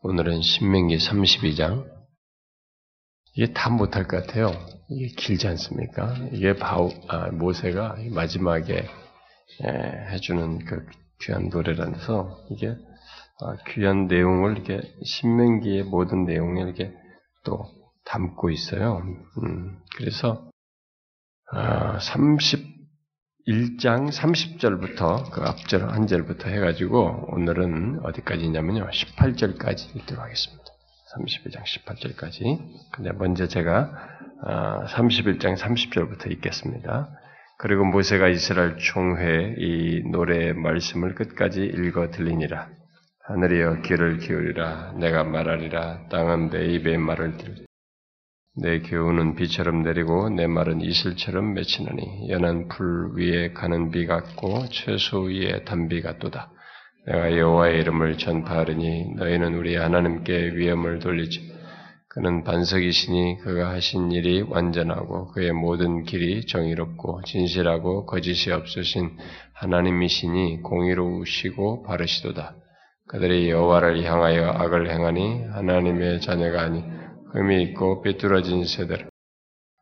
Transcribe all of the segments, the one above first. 오늘은 신명기 32장. 이게 다 못할 것 같아요. 이게 길지 않습니까? 이게 모세가 마지막에 해주는 그 귀한 노래라서 이게 귀한 내용을 이렇게 신명기의 모든 내용에 이렇게 또 담고 있어요. 그래서 1장 30절부터 그 앞절 한 절부터 해가지고 오늘은 어디까지냐면요 18절까지 읽도록 하겠습니다. 31장 18절까지. 근데 먼저 제가 31장 30절부터 읽겠습니다. 그리고 모세가 이스라엘 총회에 이 노래의 말씀을 끝까지 읽어 들리니라. 하늘이여 귀를 기울이라. 내가 말하리라. 땅은 내 입의 말을 들으라. 내 교훈은 비처럼 내리고 내 말은 이슬처럼 맺히느니 연한 풀 위에 가는 비 같고 채소 위에 단비 같도다. 내가 여호와의 이름을 전파하리니 너희는 우리 하나님께 위엄을 돌리지. 그는 반석이시니 그가 하신 일이 완전하고 그의 모든 길이 정의롭고 진실하고 거짓이 없으신 하나님이시니 공의로우시고 바르시도다. 그들이 여호와를 향하여 악을 행하니 하나님의 자녀가 아니 흠이 있고 삐뚤어진 세대라.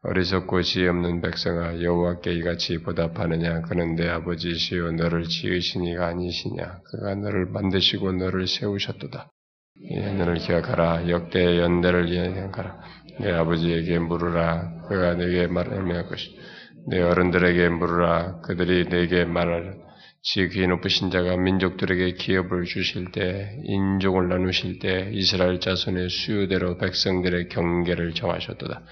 어리석고 지혜없는 백성아 여호와께 이같이 보답하느냐. 그는 내 아버지시요 너를 지으신 이가 아니시냐. 그가 너를 만드시고 너를 세우셨도다. 연대를 기억하라. 역대의 연대를 기억하라. 내 아버지에게 물으라. 그가 내게 말하며 것이 내 어른들에게 물으라. 그들이 내게 말하라. 지극히 높으신 자가 민족들에게 기업을 주실 때, 인종을 나누실 때, 이스라엘 자손의 수요대로 백성들의 경계를 정하셨도다.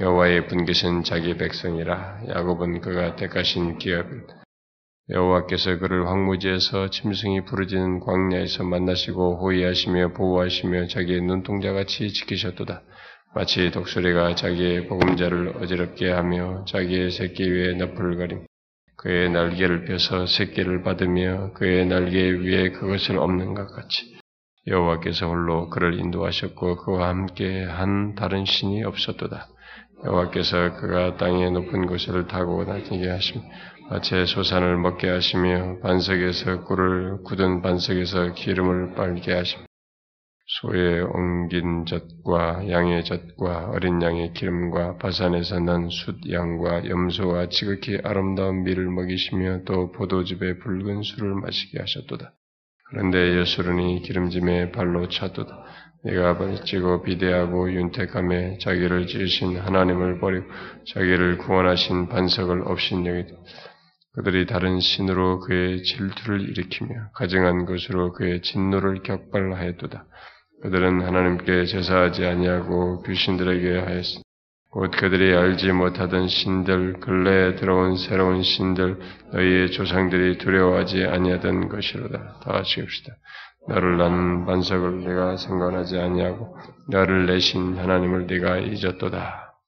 여호와의 분깃은 자기 백성이라. 야곱은 그가 택하신 기업이라. 여호와께서 그를 황무지에서 짐승이 부르짖는 광야에서 만나시고 호위하시며 보호하시며 자기의 눈동자같이 지키셨도다. 마치 독수리가 자기의 보금자를 어지럽게 하며 자기의 새끼 위에 너풀거림. 그의 날개를 펴서 새끼를 받으며 그의 날개 위에 그것을 없는 것 같이 여호와께서 홀로 그를 인도하셨고 그와 함께 한 다른 신이 없었도다. 여호와께서 그가 땅의 높은 곳을 타고 날뛰게 하시며 밭에 소산을 먹게 하시며 반석에서 꿀을 굳은 반석에서 기름을 빨게 하시며 소의 엉긴 젖과 양의 젖과 어린 양의 기름과 바산에서 난 숫양과 염소와 지극히 아름다운 밀을 먹이시며 또 포도즙의 붉은 술을 마시게 하셨도다. 그런데 예수르니 기름짐에 발로 차도다. 네가 버리치고 비대하고 윤택함에 자기를 지으신 하나님을 버리고 자기를 구원하신 반석을 업신여기다. 그들이 다른 신으로 그의 질투를 일으키며 가증한 것으로 그의 진노를 격발하였도다. 그들은 하나님께 제사하지 아니하고 귀신들에게 하였으니 곧 그들이 알지 못하던 신들, 근래에 들어온 새로운 신들, 너희의 조상들이 두려워하지 아니하던 것이로다. 다 같이 읽읍시다. 너를 낳은 반석을 네가 생각하지 아니하고 너를 내신 하나님을 네가 잊었도다.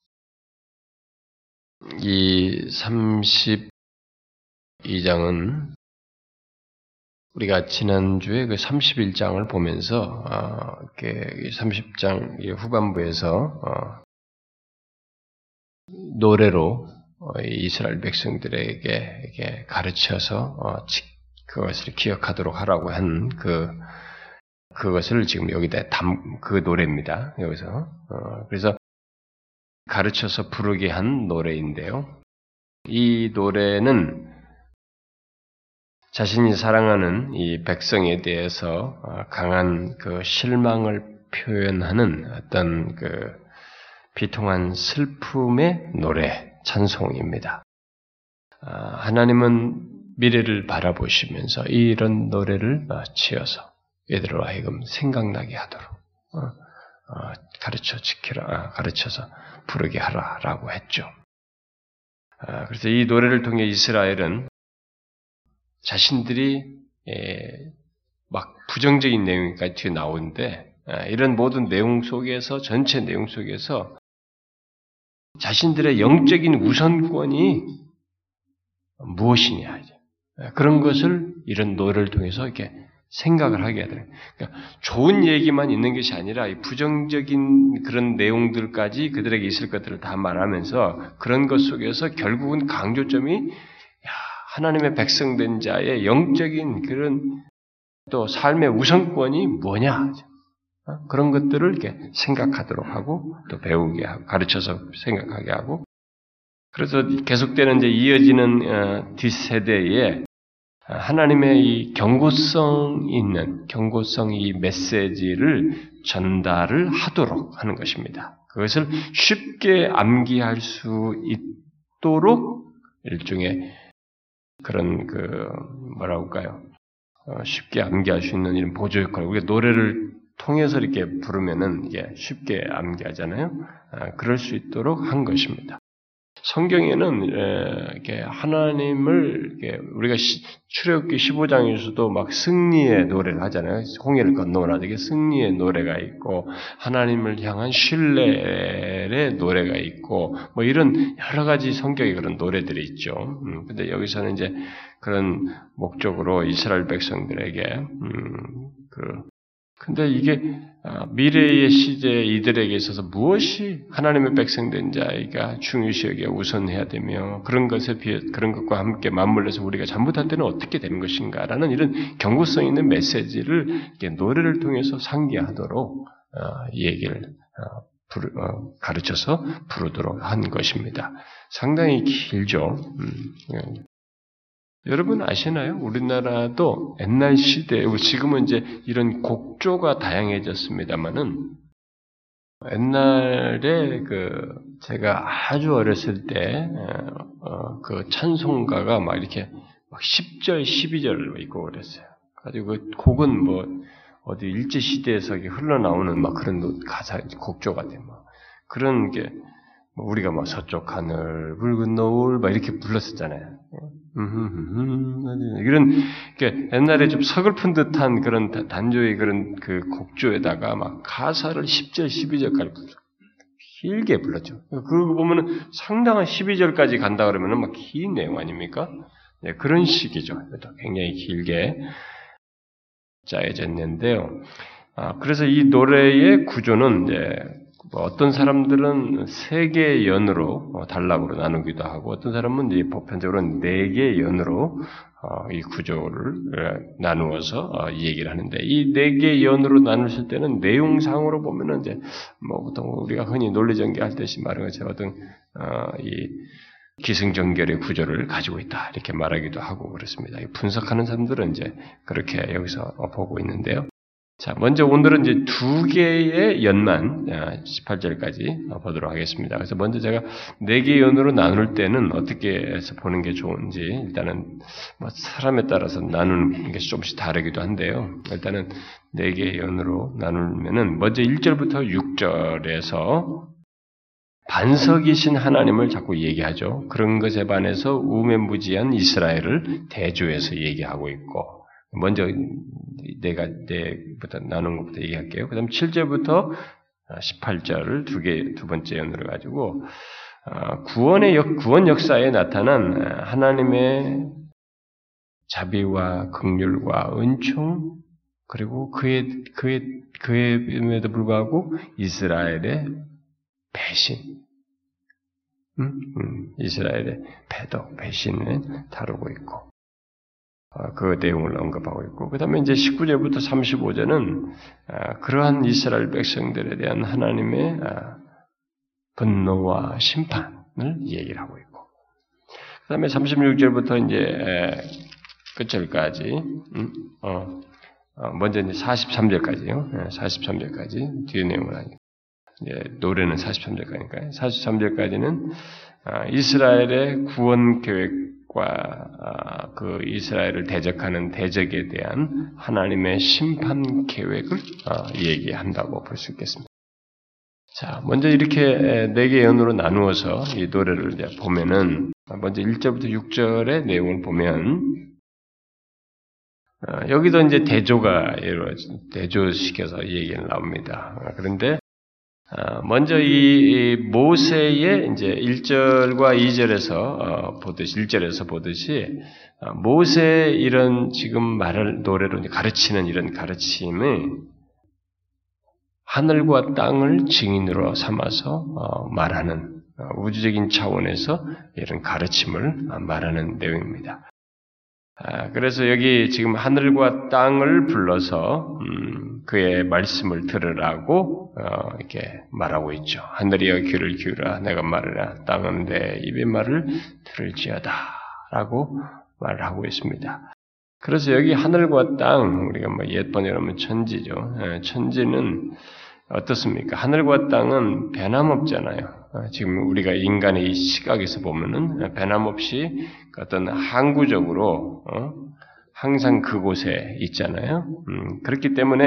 이 32장은 우리가 지난주에 그 31장을 보면서, 이렇게 30장 후반부에서, 노래로 이스라엘 백성들에게 이렇게 가르쳐서, 그것을 기억하도록 하라고 한 그것을 지금 여기다 그 노래입니다. 여기서. 그래서 가르쳐서 부르게 한 노래인데요. 이 노래는 자신이 사랑하는 이 백성에 대해서 강한 그 실망을 표현하는 어떤 그 비통한 슬픔의 노래, 찬송입니다. 하나님은 미래를 바라보시면서 이런 노래를 지어서 얘들로 하여금 생각나게 하도록 가르쳐서 부르게 하라라고 했죠. 그래서 이 노래를 통해 이스라엘은 자신들이 막 부정적인 내용까지 뒤에 나오는데 이런 모든 내용 속에서 전체 내용 속에서 자신들의 영적인 우선권이 무엇이냐 그런 것을 이런 노래를 통해서 이렇게 생각을 하게 해야 돼요. 그러니까 좋은 얘기만 있는 것이 아니라 이 부정적인 그런 내용들까지 그들에게 있을 것들을 다 말하면서 그런 것 속에서 결국은 강조점이 하나님의 백성된 자의 영적인 그런 또 삶의 우선권이 뭐냐 그런 것들을 이렇게 생각하도록 하고 또 배우게 하고 가르쳐서 생각하게 하고 그래서 계속되는 이제 이어지는 뒷세대에 하나님의 이 경고성 있는 경고성 이 메시지를 전달을 하도록 하는 것입니다. 그것을 쉽게 암기할 수 있도록 일종의 그런 그 뭐라고 할까요? 쉽게 암기할 수 있는 이런 보조 역할. 우리가 노래를 통해서 이렇게 부르면은 이게 쉽게 암기하잖아요. 그럴 수 있도록 한 것입니다. 성경에는 이렇게 하나님을 이렇게 우리가 출애굽기 15장에서도 막 승리의 노래를 하잖아요. 홍해를 건너라 되게 승리의 노래가 있고 하나님을 향한 신뢰의 노래가 있고 뭐 이런 여러 가지 성격의 그런 노래들이 있죠. 근데 여기서는 이제 그런 목적으로 이스라엘 백성들에게 근데 이게 미래의 시대에 이들에게 있어서 무엇이 하나님의 백성된 자가 중요시 여기에 우선해야 되며 그런 것에 비해 그런 것과 함께 맞물려서 우리가 잘못할 때는 어떻게 되는 것인가라는 이런 경고성 있는 메시지를 이렇게 노래를 통해서 상기하도록 얘기를 가르쳐서 부르도록 한 것입니다. 상당히 길죠. 여러분 아시나요? 우리나라도 옛날 시대에, 지금은 이제 이런 곡조가 다양해졌습니다만은, 옛날에 제가 아주 어렸을 때, 그 찬송가가 막 이렇게 막 10절, 12절을 읽고 그랬어요. 가지고 그 곡은 어디 일제시대에서 흘러나오는 막 그런 가사, 곡조 같은 막 그런 게, 우리가 막 서쪽 하늘, 붉은 노을, 막 이렇게 불렀었잖아요. 이런, 옛날에 좀 서글픈 듯한 그런 단조의 그런 그 곡조에다가 막 가사를 10절, 12절까지 길게 불렀죠. 그러고 보면은 상당한 12절까지 간다 그러면은 막 긴 내용 아닙니까? 네, 그런 식이죠. 굉장히 길게 짜여졌는데요. 그래서 이 노래의 구조는 이제 어떤 사람들은 세 개의 연으로 단락으로 나누기도 하고 어떤 사람은 이제 보편적으로는 네 개의 연으로 이 구조를 나누어서 얘기를 하는데 이 네 개의 연으로 나누실 때는 내용상으로 보면은 이제 보통 우리가 흔히 논리전개 할 때 말하는 것처럼 어떤 이 기승전결의 구조를 가지고 있다 이렇게 말하기도 하고 그렇습니다. 분석하는 사람들은 이제 그렇게 여기서 보고 있는데요. 자, 먼저 오늘은 이제 두 개의 연만 18절까지 보도록 하겠습니다. 그래서 먼저 제가 네 개의 연으로 나눌 때는 어떻게 해서 보는 게 좋은지 일단은 사람에 따라서 나누는 게 조금씩 다르기도 한데요. 일단은 네 개의 연으로 나누면은 먼저 1절부터 6절에서 반석이신 하나님을 자꾸 얘기하죠. 그런 것에 반해서 우매무지한 이스라엘을 대조해서 얘기하고 있고 먼저 내부터 나눈 것부터 얘기할게요. 그 다음 7절부터 18절을 두 번째 연으로 가지고 구원 역사에 나타난 하나님의 자비와 긍휼과 은총 그리고 그에도 불구하고 이스라엘의 배신, 이스라엘의 배신을 다루고 있고. 그 내용을 언급하고 있고 그 다음에 이제 19절부터 35절은 그러한 이스라엘 백성들에 대한 하나님의 분노와 심판을 얘기를 하고 있고 그 다음에 36절부터 이제 끝절까지 먼저 이제 43절까지요. 43절까지 뒤에 내용을 하니까 노래는 43절까지니까요. 43절까지는 이스라엘의 구원 계획 과 그 이스라엘을 대적하는 대적에 대한 하나님의 심판 계획을 얘기한다고 볼 수 있겠습니다. 자, 먼저 이렇게 네 개 연으로 나누어서 이 노래를 이제 보면은 먼저 1절부터 6절의 내용을 보면 여기도 이제 대조가 대조시켜서 얘기가 나옵니다. 그런데 먼저 이 모세의 이제 1절과 2절에서 보듯이 1절에서 보듯이 모세 이런 지금 말을 노래로 가르치는 이런 가르침이 하늘과 땅을 증인으로 삼아서 말하는 우주적인 차원에서 이런 가르침을 말하는 내용입니다. 그래서 여기 지금 하늘과 땅을 불러서 그의 말씀을 들으라고 이렇게 말하고 있죠. 하늘이여 귀를 기울여 내가 말하라. 땅은 내 입의 말을 들을지어다 라고 말을 하고 있습니다. 그래서 여기 하늘과 땅, 우리가 뭐 옛번에 그러면 천지죠. 천지는 어떻습니까? 하늘과 땅은 변함없잖아요. 지금 우리가 인간의 이 시각에서 보면은 변함없이 어떤 항구적으로 항상 그곳에 있잖아요. 그렇기 때문에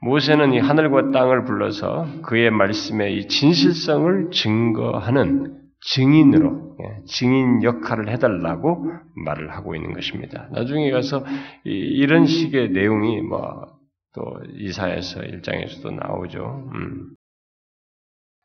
모세는 이 하늘과 땅을 불러서 그의 말씀의 이 진실성을 증거하는 증인으로, 증인 역할을 해달라고 말을 하고 있는 것입니다. 나중에 가서 이런 식의 내용이 뭐 또 이사야서 1장에서도 나오죠.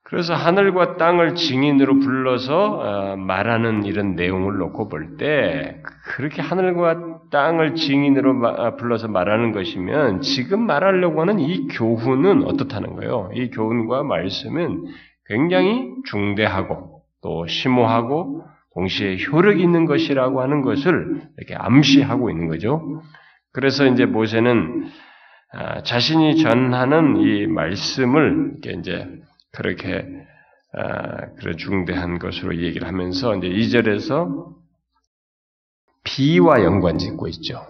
그래서 하늘과 땅을 증인으로 불러서 말하는 이런 내용을 놓고 볼 때 그렇게 하늘과 땅을 증인으로 불러서 말하는 것이면 지금 말하려고 하는 이 교훈은 어떻다는 거예요? 이 교훈과 말씀은 굉장히 중대하고 또 심오하고 동시에 효력이 있는 것이라고 하는 것을 이렇게 암시하고 있는 거죠. 그래서 이제 모세는 자신이 전하는 이 말씀을 이제 그렇게 그래 중대한 것으로 얘기를 하면서 이제 2절에서 비와 연관짓고 있죠.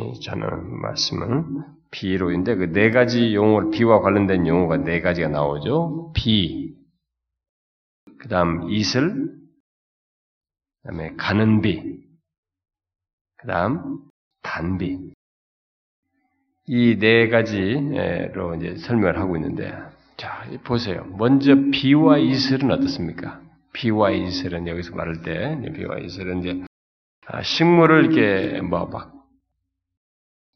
자신이 전하는 말씀은 비로인데 그 네 가지 용어, 비와 관련된 용어가 네 가지가 나오죠. 비, 그다음 이슬, 그다음에 가는 비, 그다음 단비. 이 네 가지로 이제 설명을 하고 있는데, 자, 보세요. 먼저 비와 이슬은 어떻습니까? 비와 이슬은 여기서 말할 때, 비와 이슬은 이제 식물을 이렇게 막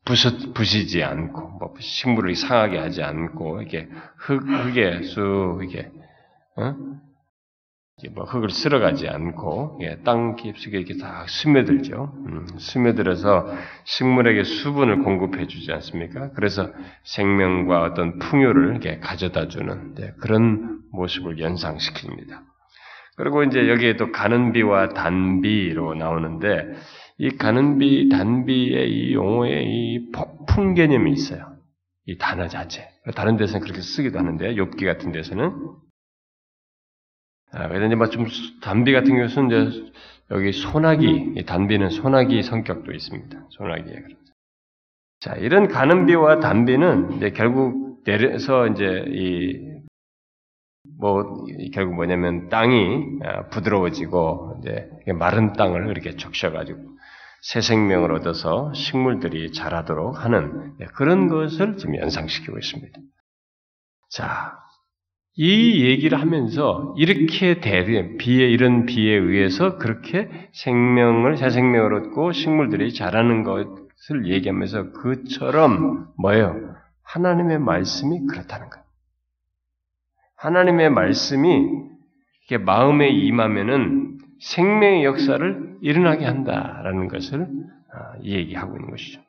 부시지 않고, 뭐 식물을 상하게 하지 않고, 이렇게 흙에 쑥 이렇게, 뭐 흙을 쓸어가지 않고 땅 깊숙이 이렇게 다 스며들죠. 스며들어서 식물에게 수분을 공급해주지 않습니까? 그래서 생명과 어떤 풍요를 이렇게 가져다주는 그런 모습을 연상시킵니다. 그리고 이제 여기에 또 가는비와 단비로 나오는데 이 가는비, 단비의 이 용어에 이 폭풍 개념이 있어요. 이 단어 자체. 다른 데서는 그렇게 쓰기도 하는데 욥기 같은 데서는. 그런데 좀 단비 같은 경우는 이제 여기 소나기, 이 단비는 소나기 성격도 있습니다. 소나기에 그렇죠. 자, 이런 가는비와 단비는 이제 결국 내려서 이제 결국 뭐냐면 땅이 부드러워지고 이제 마른 땅을 이렇게 적셔가지고 새 생명을 얻어서 식물들이 자라도록 하는 그런 것을 지금 연상시키고 있습니다. 자. 이 얘기를 하면서 이렇게 이런 비에 의해서 그렇게 새 생명을 얻고 식물들이 자라는 것을 얘기하면서 그처럼 뭐예요? 하나님의 말씀이 그렇다는 거예요. 하나님의 말씀이 이렇게 마음에 임하면은 생명의 역사를 일어나게 한다라는 것을 얘기하고 있는 것이죠.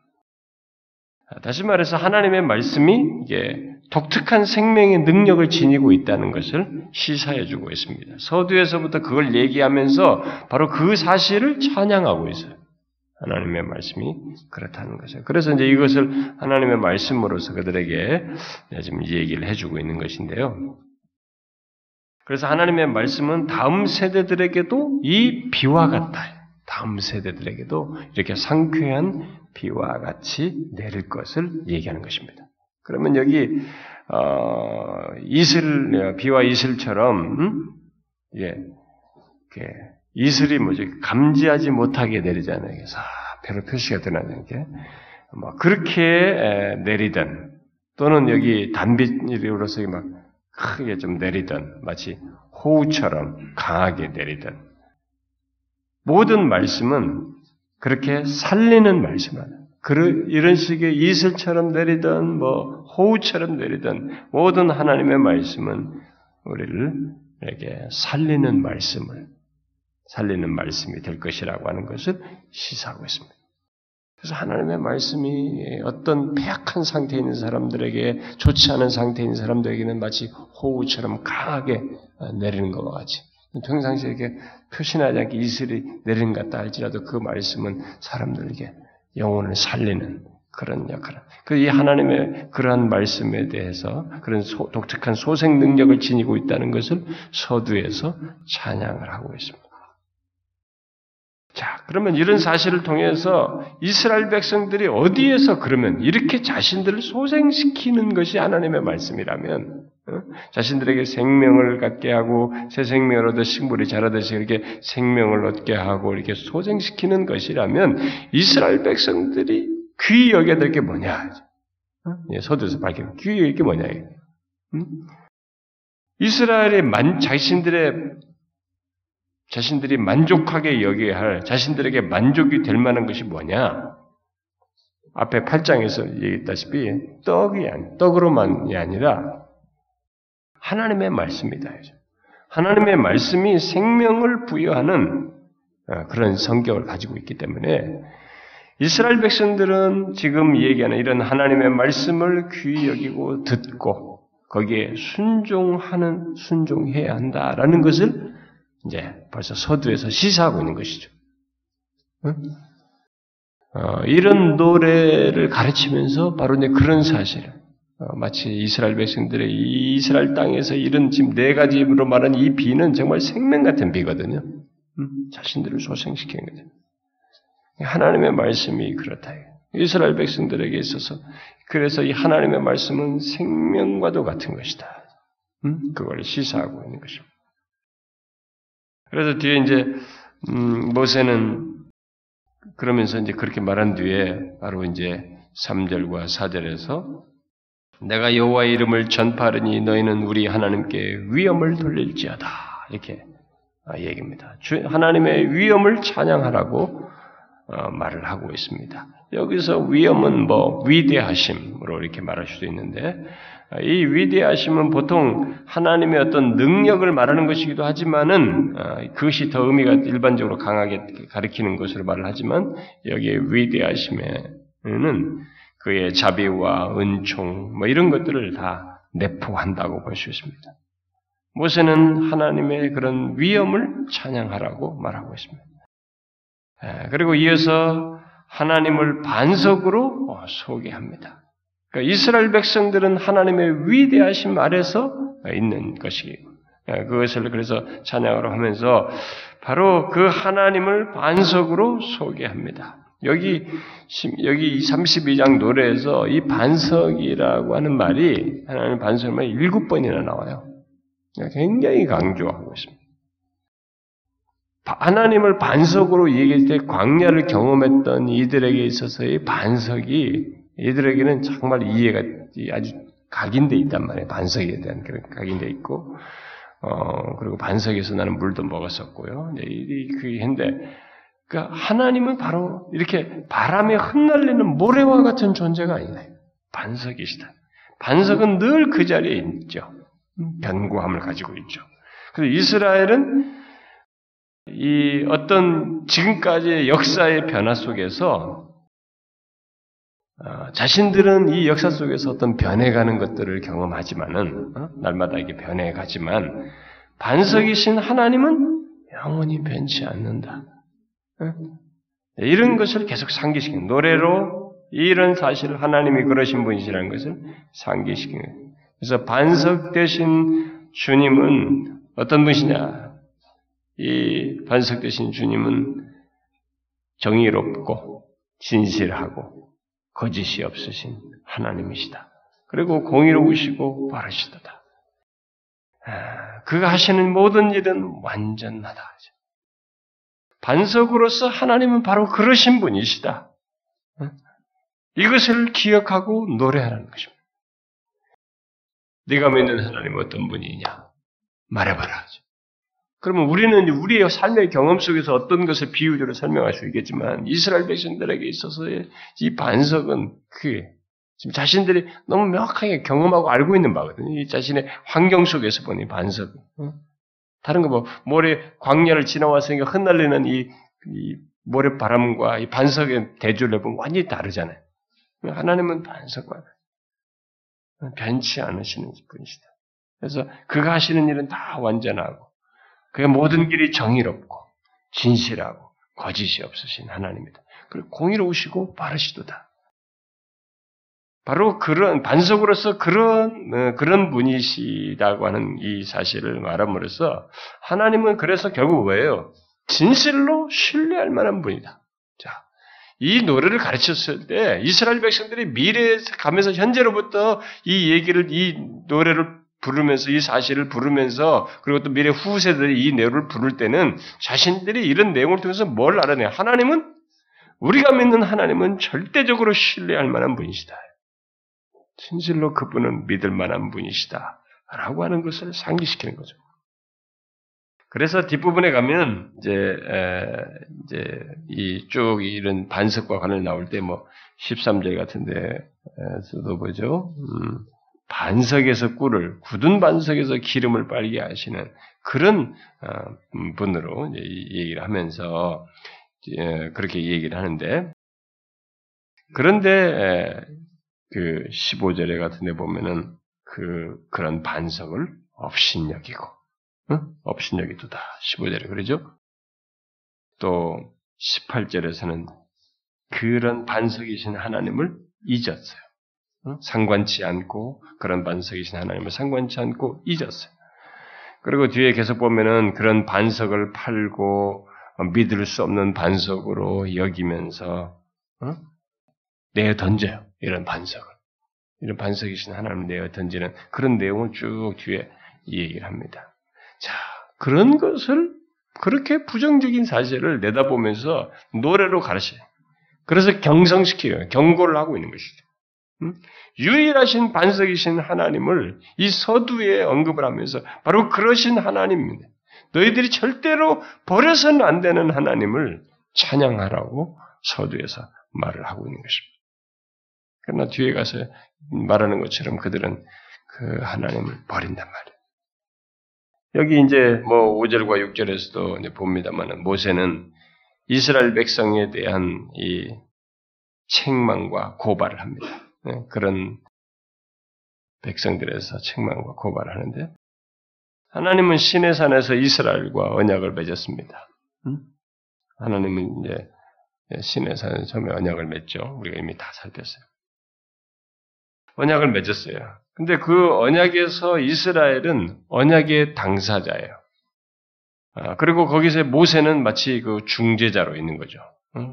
다시 말해서 하나님의 말씀이 이게 독특한 생명의 능력을 지니고 있다는 것을 시사해주고 있습니다. 서두에서부터 그걸 얘기하면서 바로 그 사실을 찬양하고 있어요. 하나님의 말씀이 그렇다는 것이에요. 그래서 이제 이것을 하나님의 말씀으로서 그들에게 지금 얘기를 해주고 있는 것인데요. 그래서 하나님의 말씀은 다음 세대들에게도 이 비와 같아요. 다음 세대들에게도 이렇게 상쾌한 비와 같이 내릴 것을 얘기하는 것입니다. 그러면 여기 이슬, 비와 이슬처럼 이렇게 이슬이 뭐죠? 감지하지 못하게 내리잖아요. 그래서 별로 표시가 드나는 게 뭐 그렇게 내리던 또는 여기 단비로서 막 크게 좀 내리던 마치 호우처럼 강하게 내리던 모든 말씀은 그렇게 살리는 말씀을 이런 식의 이슬처럼 내리던 뭐 호우처럼 내리던 모든 하나님의 말씀은 우리를 이렇게 살리는 말씀이 될 것이라고 하는 것을 시사하고 있습니다. 그래서 하나님의 말씀이 어떤 폐악한 상태에 있는 사람들에게 좋지 않은 상태에 있는 사람들에게는 마치 호우처럼 강하게 내리는 것과 같이 평상시에 이렇게 표시나지 않게 이슬이 내리는 것 같다 할지라도 그 말씀은 사람들에게 영혼을 살리는 그런 역할을. 이 하나님의 그러한 말씀에 대해서 그런 독특한 소생 능력을 지니고 있다는 것을 서두에서 찬양을 하고 있습니다. 자, 그러면 이런 사실을 통해서 이스라엘 백성들이 어디에서 그러면 이렇게 자신들을 소생시키는 것이 하나님의 말씀이라면 자신들에게 생명을 갖게 하고 새 생명을 얻어 식물이 자라듯이 이렇게 생명을 얻게 하고 이렇게 소생시키는 것이라면 이스라엘 백성들이 귀히 여겨야 될 게 뭐냐? 서두에서 밝히면 귀히 여길 게 뭐냐? 이스라엘의 자신들이 만족하게 여겨야 할, 자신들에게 만족이 될 만한 것이 뭐냐? 앞에 8장에서 얘기했다시피 떡으로만이 아니라 하나님의 말씀이다. 하나님의 말씀이 생명을 부여하는 그런 성격을 가지고 있기 때문에 이스라엘 백성들은 지금 얘기하는 이런 하나님의 말씀을 귀히 여기고 듣고 거기에 순종해야 한다라는 것을 이제 벌써 서두에서 시사하고 있는 것이죠. 이런 노래를 가르치면서 바로 이제 그런 사실을 마치 이스라엘 백성들의 이스라엘 땅에서 이런 지금 네 가지로 말한 이 비는 정말 생명 같은 비거든요. 자신들을 소생시키는 거죠. 하나님의 말씀이 그렇다. 이스라엘 백성들에게 있어서 그래서 이 하나님의 말씀은 생명과도 같은 것이다. 그걸 시사하고 있는 것입니다. 그래서 뒤에 이제 모세는 그러면서 이제 그렇게 말한 뒤에 바로 이제 3절과 4절에서 내가 여호와의 이름을 전파하리니 너희는 우리 하나님께 위엄을 돌릴지어다 이렇게 얘기입니다. 하나님의 위엄을 찬양하라고 말을 하고 있습니다. 여기서 위엄은 위대하심으로 이렇게 말할 수도 있는데 이 위대하심은 보통 하나님의 어떤 능력을 말하는 것이기도 하지만은 그것이 더 의미가 일반적으로 강하게 가리키는 것으로 말을 하지만 여기에 위대하심에는 그의 자비와 은총 이런 것들을 다 내포한다고 볼 수 있습니다. 모세는 하나님의 그런 위엄을 찬양하라고 말하고 있습니다. 그리고 이어서 하나님을 반석으로 소개합니다. 그러니까 이스라엘 백성들은 하나님의 위대하심 아래서 있는 것이고 그것을 그래서 찬양으로 하면서 바로 그 하나님을 반석으로 소개합니다. 여기 32장 노래에서 이 반석이라고 하는 말이 하나님 반석이라는 말이 7번이나 나와요. 굉장히 강조하고 있습니다. 하나님을 반석으로 얘기할 때 광야를 경험했던 이들에게 있어서의 반석이 이들에게는 정말 이해가 아주 각인돼 있단 말이에요. 반석에 대한 각인돼 있고 그리고 반석에서 나는 물도 먹었었고요. 그런데 그러니까 하나님은 바로 이렇게 바람에 흩날리는 모래와 같은 존재가 아니네. 반석이시다. 반석은 늘 그 자리에 있죠. 견고함을 가지고 있죠. 그래서 이스라엘은 이 어떤 지금까지의 역사의 변화 속에서 자신들은 이 역사 속에서 어떤 변해가는 것들을 경험하지만은 날마다 이게 변해가지만 반석이신 하나님은 영원히 변치 않는다. 이런 것을 계속 상기시키는 노래로 이런 사실을 하나님이 그러신 분이시라는 것을 상기시키는. 그래서 반석 되신 주님은 어떤 분이시냐? 이 반석 되신 주님은 정의롭고 진실하고 거짓이 없으신 하나님이시다. 그리고 공의로우시고 바르시다. 그가 하시는 모든 일은 완전하다. 반석으로서 하나님은 바로 그러신 분이시다. 이것을 기억하고 노래하라는 것입니다. 네가 믿는 하나님은 어떤 분이냐? 말해봐라. 그러면 우리는 우리의 삶의 경험 속에서 어떤 것을 비유적으로 설명할 수 있겠지만 이스라엘 백성들에게 있어서의 이 반석은 지금 자신들이 너무 명확하게 경험하고 알고 있는 바거든요. 이 자신의 환경 속에서 보니 반석. 다른 거 모래 광야를 지나왔으니까 흩날리는 이 모래 바람과 이 반석의 대조를 보면 완전히 다르잖아요. 하나님은 반석과 변치 않으시는 분이시다. 그래서 그가 하시는 일은 다 완전하고 그의 모든 길이 정의롭고 진실하고 거짓이 없으신 하나님이다. 그리고 공의로우시고 바르시도다. 바로 그런 반석으로서 그런 분이시라고 하는 이 사실을 말함으로써 하나님은 그래서 결국 뭐예요? 진실로 신뢰할 만한 분이다. 자, 이 노래를 가르쳤을 때 이스라엘 백성들이 미래에 가면서 현재로부터 이 얘기를 이 노래를 부르면서 이 사실을 부르면서 그리고 또 미래 후세들이 이 내용을 부를 때는 자신들이 이런 내용을 통해서 뭘 알아내요? 하나님은 우리가 믿는 하나님은 절대적으로 신뢰할 만한 분이시다. 진실로 그분은 믿을 만한 분이시다. 라고 하는 것을 상기시키는 거죠. 그래서 뒷부분에 가면 이제 이쪽 이런 반석과 관련이 나올 때 뭐 13절 같은데서도 보죠. 반석에서 꿀을, 굳은 반석에서 기름을 빨게 하시는 그런 분으로 이제 얘기를 하면서 그렇게 얘기를 하는데, 그런데 그 15절에 같은데 보면은 그런 반석을 업신여기고, 업신여기도다 15절에 그러죠. 또 18절에서는 그런 반석이신 하나님을 잊었어요. 상관치 않고 그런 반석이신 하나님을 상관치 않고 잊었어요. 그리고 뒤에 계속 보면은 그런 반석을 팔고 믿을 수 없는 반석으로 여기면서 내어던져요. 이런 반석을. 이런 반석이신 하나님을 내어던지는 그런 내용을 쭉 뒤에 얘기를 합니다. 자, 그런 것을 그렇게 부정적인 사실을 내다보면서 노래로 가르쳐요. 그래서 경성시켜요. 경고를 하고 있는 것이죠. 유일하신 반석이신 하나님을 이 서두에 언급을 하면서 바로 그러신 하나님입니다. 너희들이 절대로 버려서는 안 되는 하나님을 찬양하라고 서두에서 말을 하고 있는 것입니다. 그러나 뒤에 가서 말하는 것처럼 그들은 그 하나님을 버린단 말이에요. 여기 이제 뭐 5절과 6절에서도 이제 봅니다만 모세는 이스라엘 백성에 대한 이 책망과 고발을 합니다. 그런 백성들에서 책망과 고발을 하는데 하나님은 시내산에서 이스라엘과 언약을 맺었습니다. 하나님은 이제 시내산에서 처음에 언약을 맺죠. 우리가 이미 다 살폈어요. 언약을 맺었어요. 근데 그 언약에서 이스라엘은 언약의 당사자예요. 그리고 거기서 모세는 마치 그 중재자로 있는 거죠.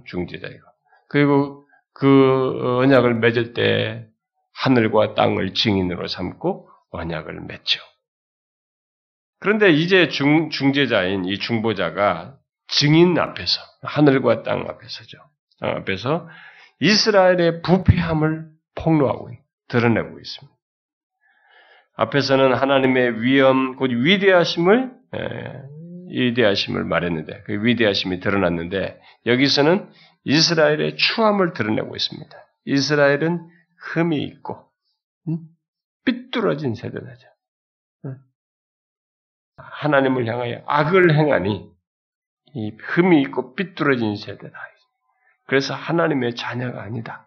중재자이고. 그리고 그 언약을 맺을 때 하늘과 땅을 증인으로 삼고 언약을 맺죠. 그런데 이제 중재자인 이 중보자가 증인 앞에서 하늘과 땅 앞에서죠. 땅 앞에서 이스라엘의 부패함을 폭로하고 드러내고 있습니다. 앞에서는 하나님의 위엄, 곧 위대하심을 말했는데 그 위대하심이 드러났는데 여기서는 이스라엘의 추함을 드러내고 있습니다. 이스라엘은 흠이 있고 삐뚤어진 세대다죠. 하나님을 향하여 악을 행하니 이 흠이 있고 삐뚤어진 세대다. 그래서 하나님의 자녀가 아니다.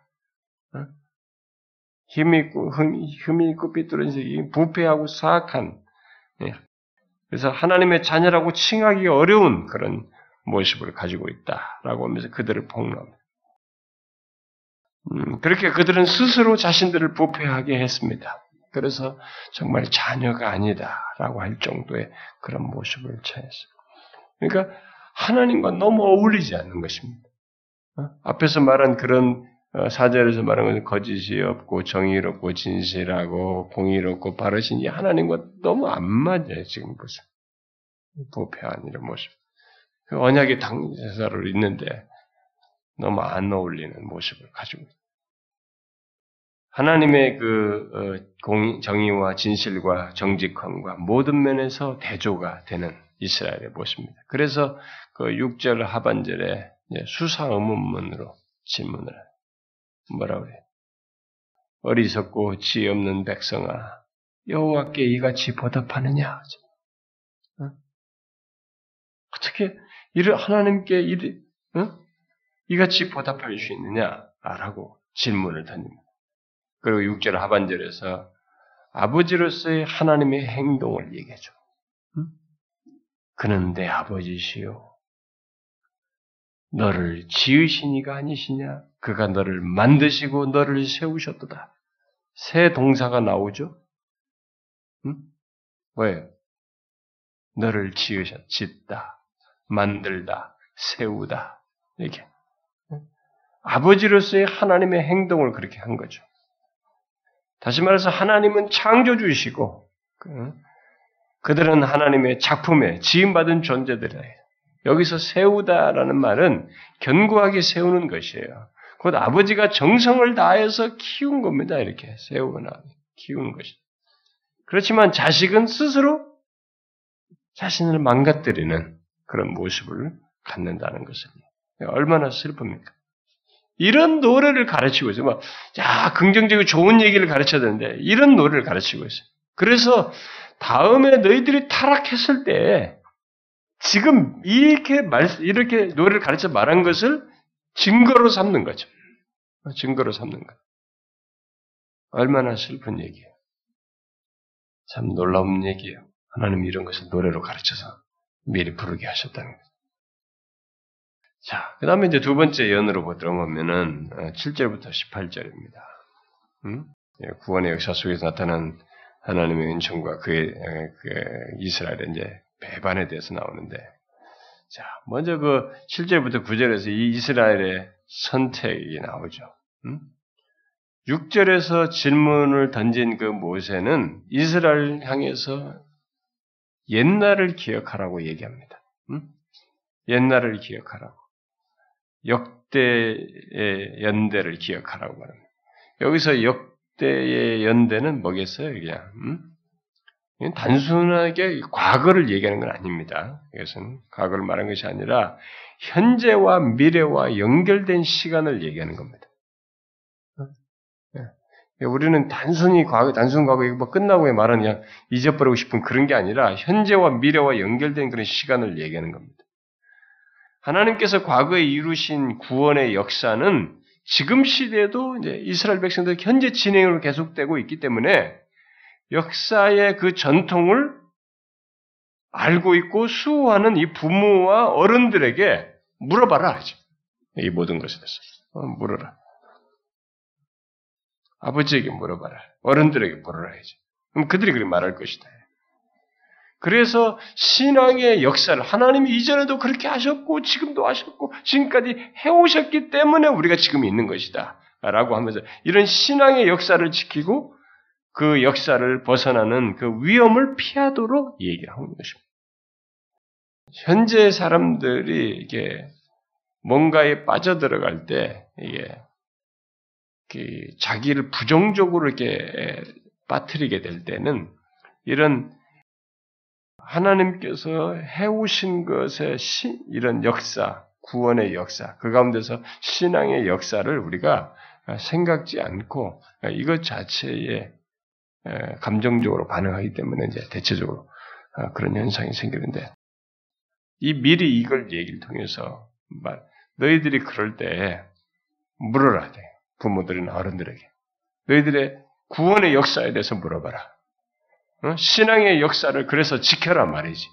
흠이 있고 삐뚤어진 세대, 부패하고 사악한. 그래서 하나님의 자녀라고 칭하기 어려운 그런 모습을 가지고 있다라고 하면서 그들을 폭로합니다. 그렇게 그들은 스스로 자신들을 부패하게 했습니다. 그래서 정말 자녀가 아니다라고 할 정도의 그런 모습을 취했습니다. 그러니까 하나님과 너무 어울리지 않는 것입니다. 앞에서 말한 그런 4절에서 말한 것은 거짓이 없고 정의롭고 진실하고 공의롭고 바르신 이 하나님과 너무 안 맞아요. 지금 무슨 부패한 이런 모습. 그 언약의 당사자로 있는데 너무 안 어울리는 모습을 가지고 있어요. 하나님의 그 정의와 진실과 정직함과 모든 면에서 대조가 되는 이스라엘의 모습입니다. 그래서 그 6절 하반절에 수사 의문문으로 질문을 해요. 뭐라고 해요? 어리석고 지혜 없는 백성아, 여호와께 이같이 보답하느냐? 어떻게 이를 하나님께 이같이 보답할 수 있느냐라고 질문을 던집니다. 그리고 6절 하반절에서 아버지로서의 하나님의 행동을 얘기해줘. 그는 내 아버지시요. 너를 지으신 이가 아니시냐? 그가 너를 만드시고 너를 세우셨도다. 새 동사가 나오죠? 응? 왜? 너를 지으셨, 짓다, 만들다, 세우다. 이렇게. 아버지로서의 하나님의 행동을 그렇게 한 거죠. 다시 말해서 하나님은 창조주이시고 그들은 하나님의 작품에 지음받은 존재들이다. 여기서 세우다라는 말은 견고하게 세우는 것이에요. 곧 아버지가 정성을 다해서 키운 겁니다. 이렇게 세우거나 키운 것이. 그렇지만 자식은 스스로 자신을 망가뜨리는 그런 모습을 갖는다는 것은 얼마나 슬픕니까? 이런 노래를 가르치고 있어요. 막, 야, 긍정적이고 좋은 얘기를 가르쳐야 되는데, 이런 노래를 가르치고 있어요. 그래서, 다음에 너희들이 타락했을 때, 지금 이렇게 노래를 가르쳐 말한 것을 증거로 삼는 거죠. 증거로 삼는 거. 얼마나 슬픈 얘기예요. 참 놀라운 얘기예요. 하나님이 이런 것을 노래로 가르쳐서 미리 부르게 하셨다는 거죠. 자, 그 다음에 이제 두 번째 연으로 보면은 7절부터 18절입니다. 예, 구원의 역사 속에서 나타난 하나님의 은총과 그의 이스라엘의 이제 배반에 대해서 나오는데, 자, 먼저 그 7절부터 9절에서 이 이스라엘의 선택이 나오죠. 6절에서 질문을 던진 그 모세는 이스라엘 향해서 옛날을 기억하라고 얘기합니다. 옛날을 기억하라고. 역대의 연대를 기억하라고 말합니다. 여기서 역대의 연대는 뭐겠어요? 그냥 단순하게 과거를 얘기하는 건 아닙니다. 이것은 과거를 말하는 것이 아니라 현재와 미래와 연결된 시간을 얘기하는 겁니다. 우리는 단순히 과거, 단순 과거 이거 뭐 끝나고 말하는 그냥 잊어버리고 싶은 그런 게 아니라 현재와 미래와 연결된 그런 시간을 얘기하는 겁니다. 하나님께서 과거에 이루신 구원의 역사는 지금 시대에도 이제 이스라엘 백성들 현재 진행으로 계속되고 있기 때문에 역사의 그 전통을 알고 있고 수호하는 이 부모와 어른들에게 물어봐라. 이 모든 것에 대해서. 물어라. 아버지에게 물어봐라. 어른들에게 물어라. 그럼 그들이 그렇게 말할 것이다. 그래서 신앙의 역사를 하나님이 이전에도 그렇게 하셨고 지금도 하셨고 지금까지 해오셨기 때문에 우리가 지금 있는 것이다 라고 하면서 이런 신앙의 역사를 지키고 그 역사를 벗어나는 그 위험을 피하도록 얘기를 하는 것입니다. 현재 사람들이 이게 뭔가에 빠져들어갈 때 이게 자기를 부정적으로 이렇게 빠뜨리게 될 때는 이런 하나님께서 해오신 것의 이런 역사, 구원의 역사, 그 가운데서 신앙의 역사를 우리가 생각지 않고 이것 자체에 감정적으로 반응하기 때문에 이제 대체적으로 그런 현상이 생기는데 이 미리 이걸 얘기를 통해서 너희들이 그럴 때 물어라 돼 부모들이나 어른들에게 너희들의 구원의 역사에 대해서 물어봐라. 신앙의 역사를 그래서 지켜라 말이지.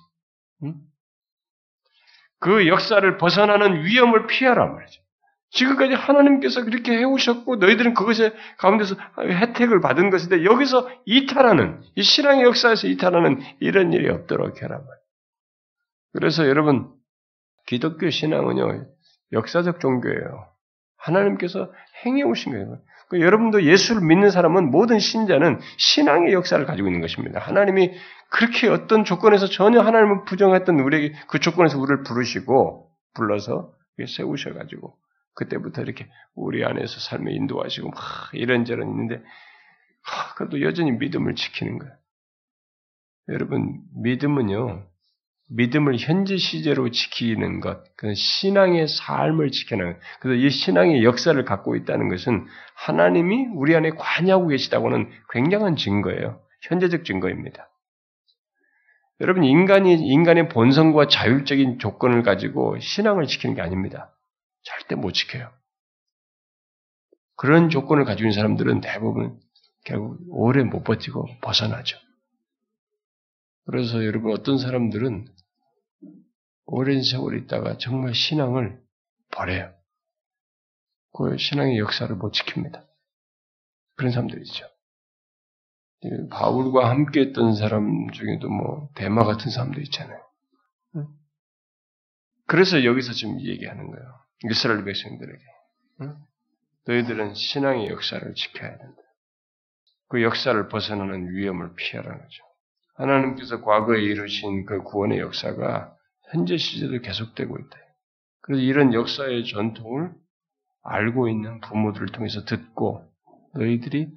그 역사를 벗어나는 위험을 피하라 말이지. 지금까지 하나님께서 그렇게 해오셨고 너희들은 그것에 가운데서 혜택을 받은 것인데 여기서 이탈하는 이 신앙의 역사에서 이탈하는 이런 일이 없도록 해라 말이지. 그래서 여러분 기독교 신앙은요 역사적 종교예요. 하나님께서 행해오신 거예요. 그러니까 여러분도 예수를 믿는 사람은 모든 신자는 신앙의 역사를 가지고 있는 것입니다. 하나님이 그렇게 어떤 조건에서 전혀 하나님을 부정했던 우리에게 그 조건에서 우리를 부르시고 불러서 세우셔가지고 그때부터 이렇게 우리 안에서 삶에 인도하시고 막 이런저런 있는데 그래도 여전히 믿음을 지키는 거예요. 여러분 믿음은요. 믿음을 현재 시제로 지키는 것, 그 신앙의 삶을 지키는 것. 그래서 이 신앙의 역사를 갖고 있다는 것은 하나님이 우리 안에 관여하고 계시다고는 굉장한 증거예요. 현재적 증거입니다. 여러분, 인간의 본성과 자율적인 조건을 가지고 신앙을 지키는 게 아닙니다. 절대 못 지켜요. 그런 조건을 가지고 있는 사람들은 대부분 결국 오래 못 버티고 벗어나죠. 그래서 여러분 어떤 사람들은 오랜 세월 있다가 정말 신앙을 버려요. 그 신앙의 역사를 못 지킵니다. 그런 사람들이죠. 바울과 함께 했던 사람 중에도 뭐 데마 같은 사람도 있잖아요. 그래서 여기서 지금 얘기하는 거예요. 이스라엘 백성들에게. 너희들은 신앙의 역사를 지켜야 된다. 그 역사를 벗어나는 위험을 피하라는 거죠. 하나님께서 과거에 이루신 그 구원의 역사가 현재 시대도 계속되고 있다. 그래서 이런 역사의 전통을 알고 있는 부모들을 통해서 듣고 너희들이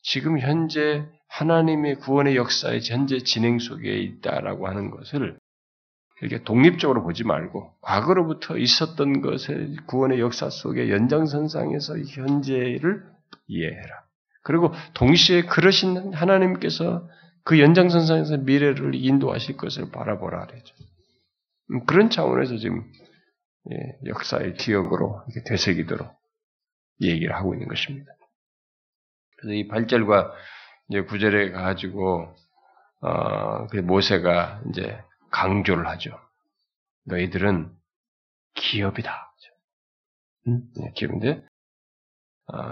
지금 현재 하나님의 구원의 역사의 현재 진행 속에 있다라고 하는 것을 이렇게 독립적으로 보지 말고 과거로부터 있었던 것의 구원의 역사 속의 연장선상에서 현재를 이해해라. 그리고 동시에 그러신 하나님께서 그 연장선상에서 미래를 인도하실 것을 바라보라 그랬죠. 그런 차원에서 지금 역사의 기억으로 이렇게 되새기도록 얘기를 하고 있는 것입니다. 그래서 이 8절과 이제 9절에 가지고 모세가 이제 강조를 하죠. 너희들은 기업이다. 기업인데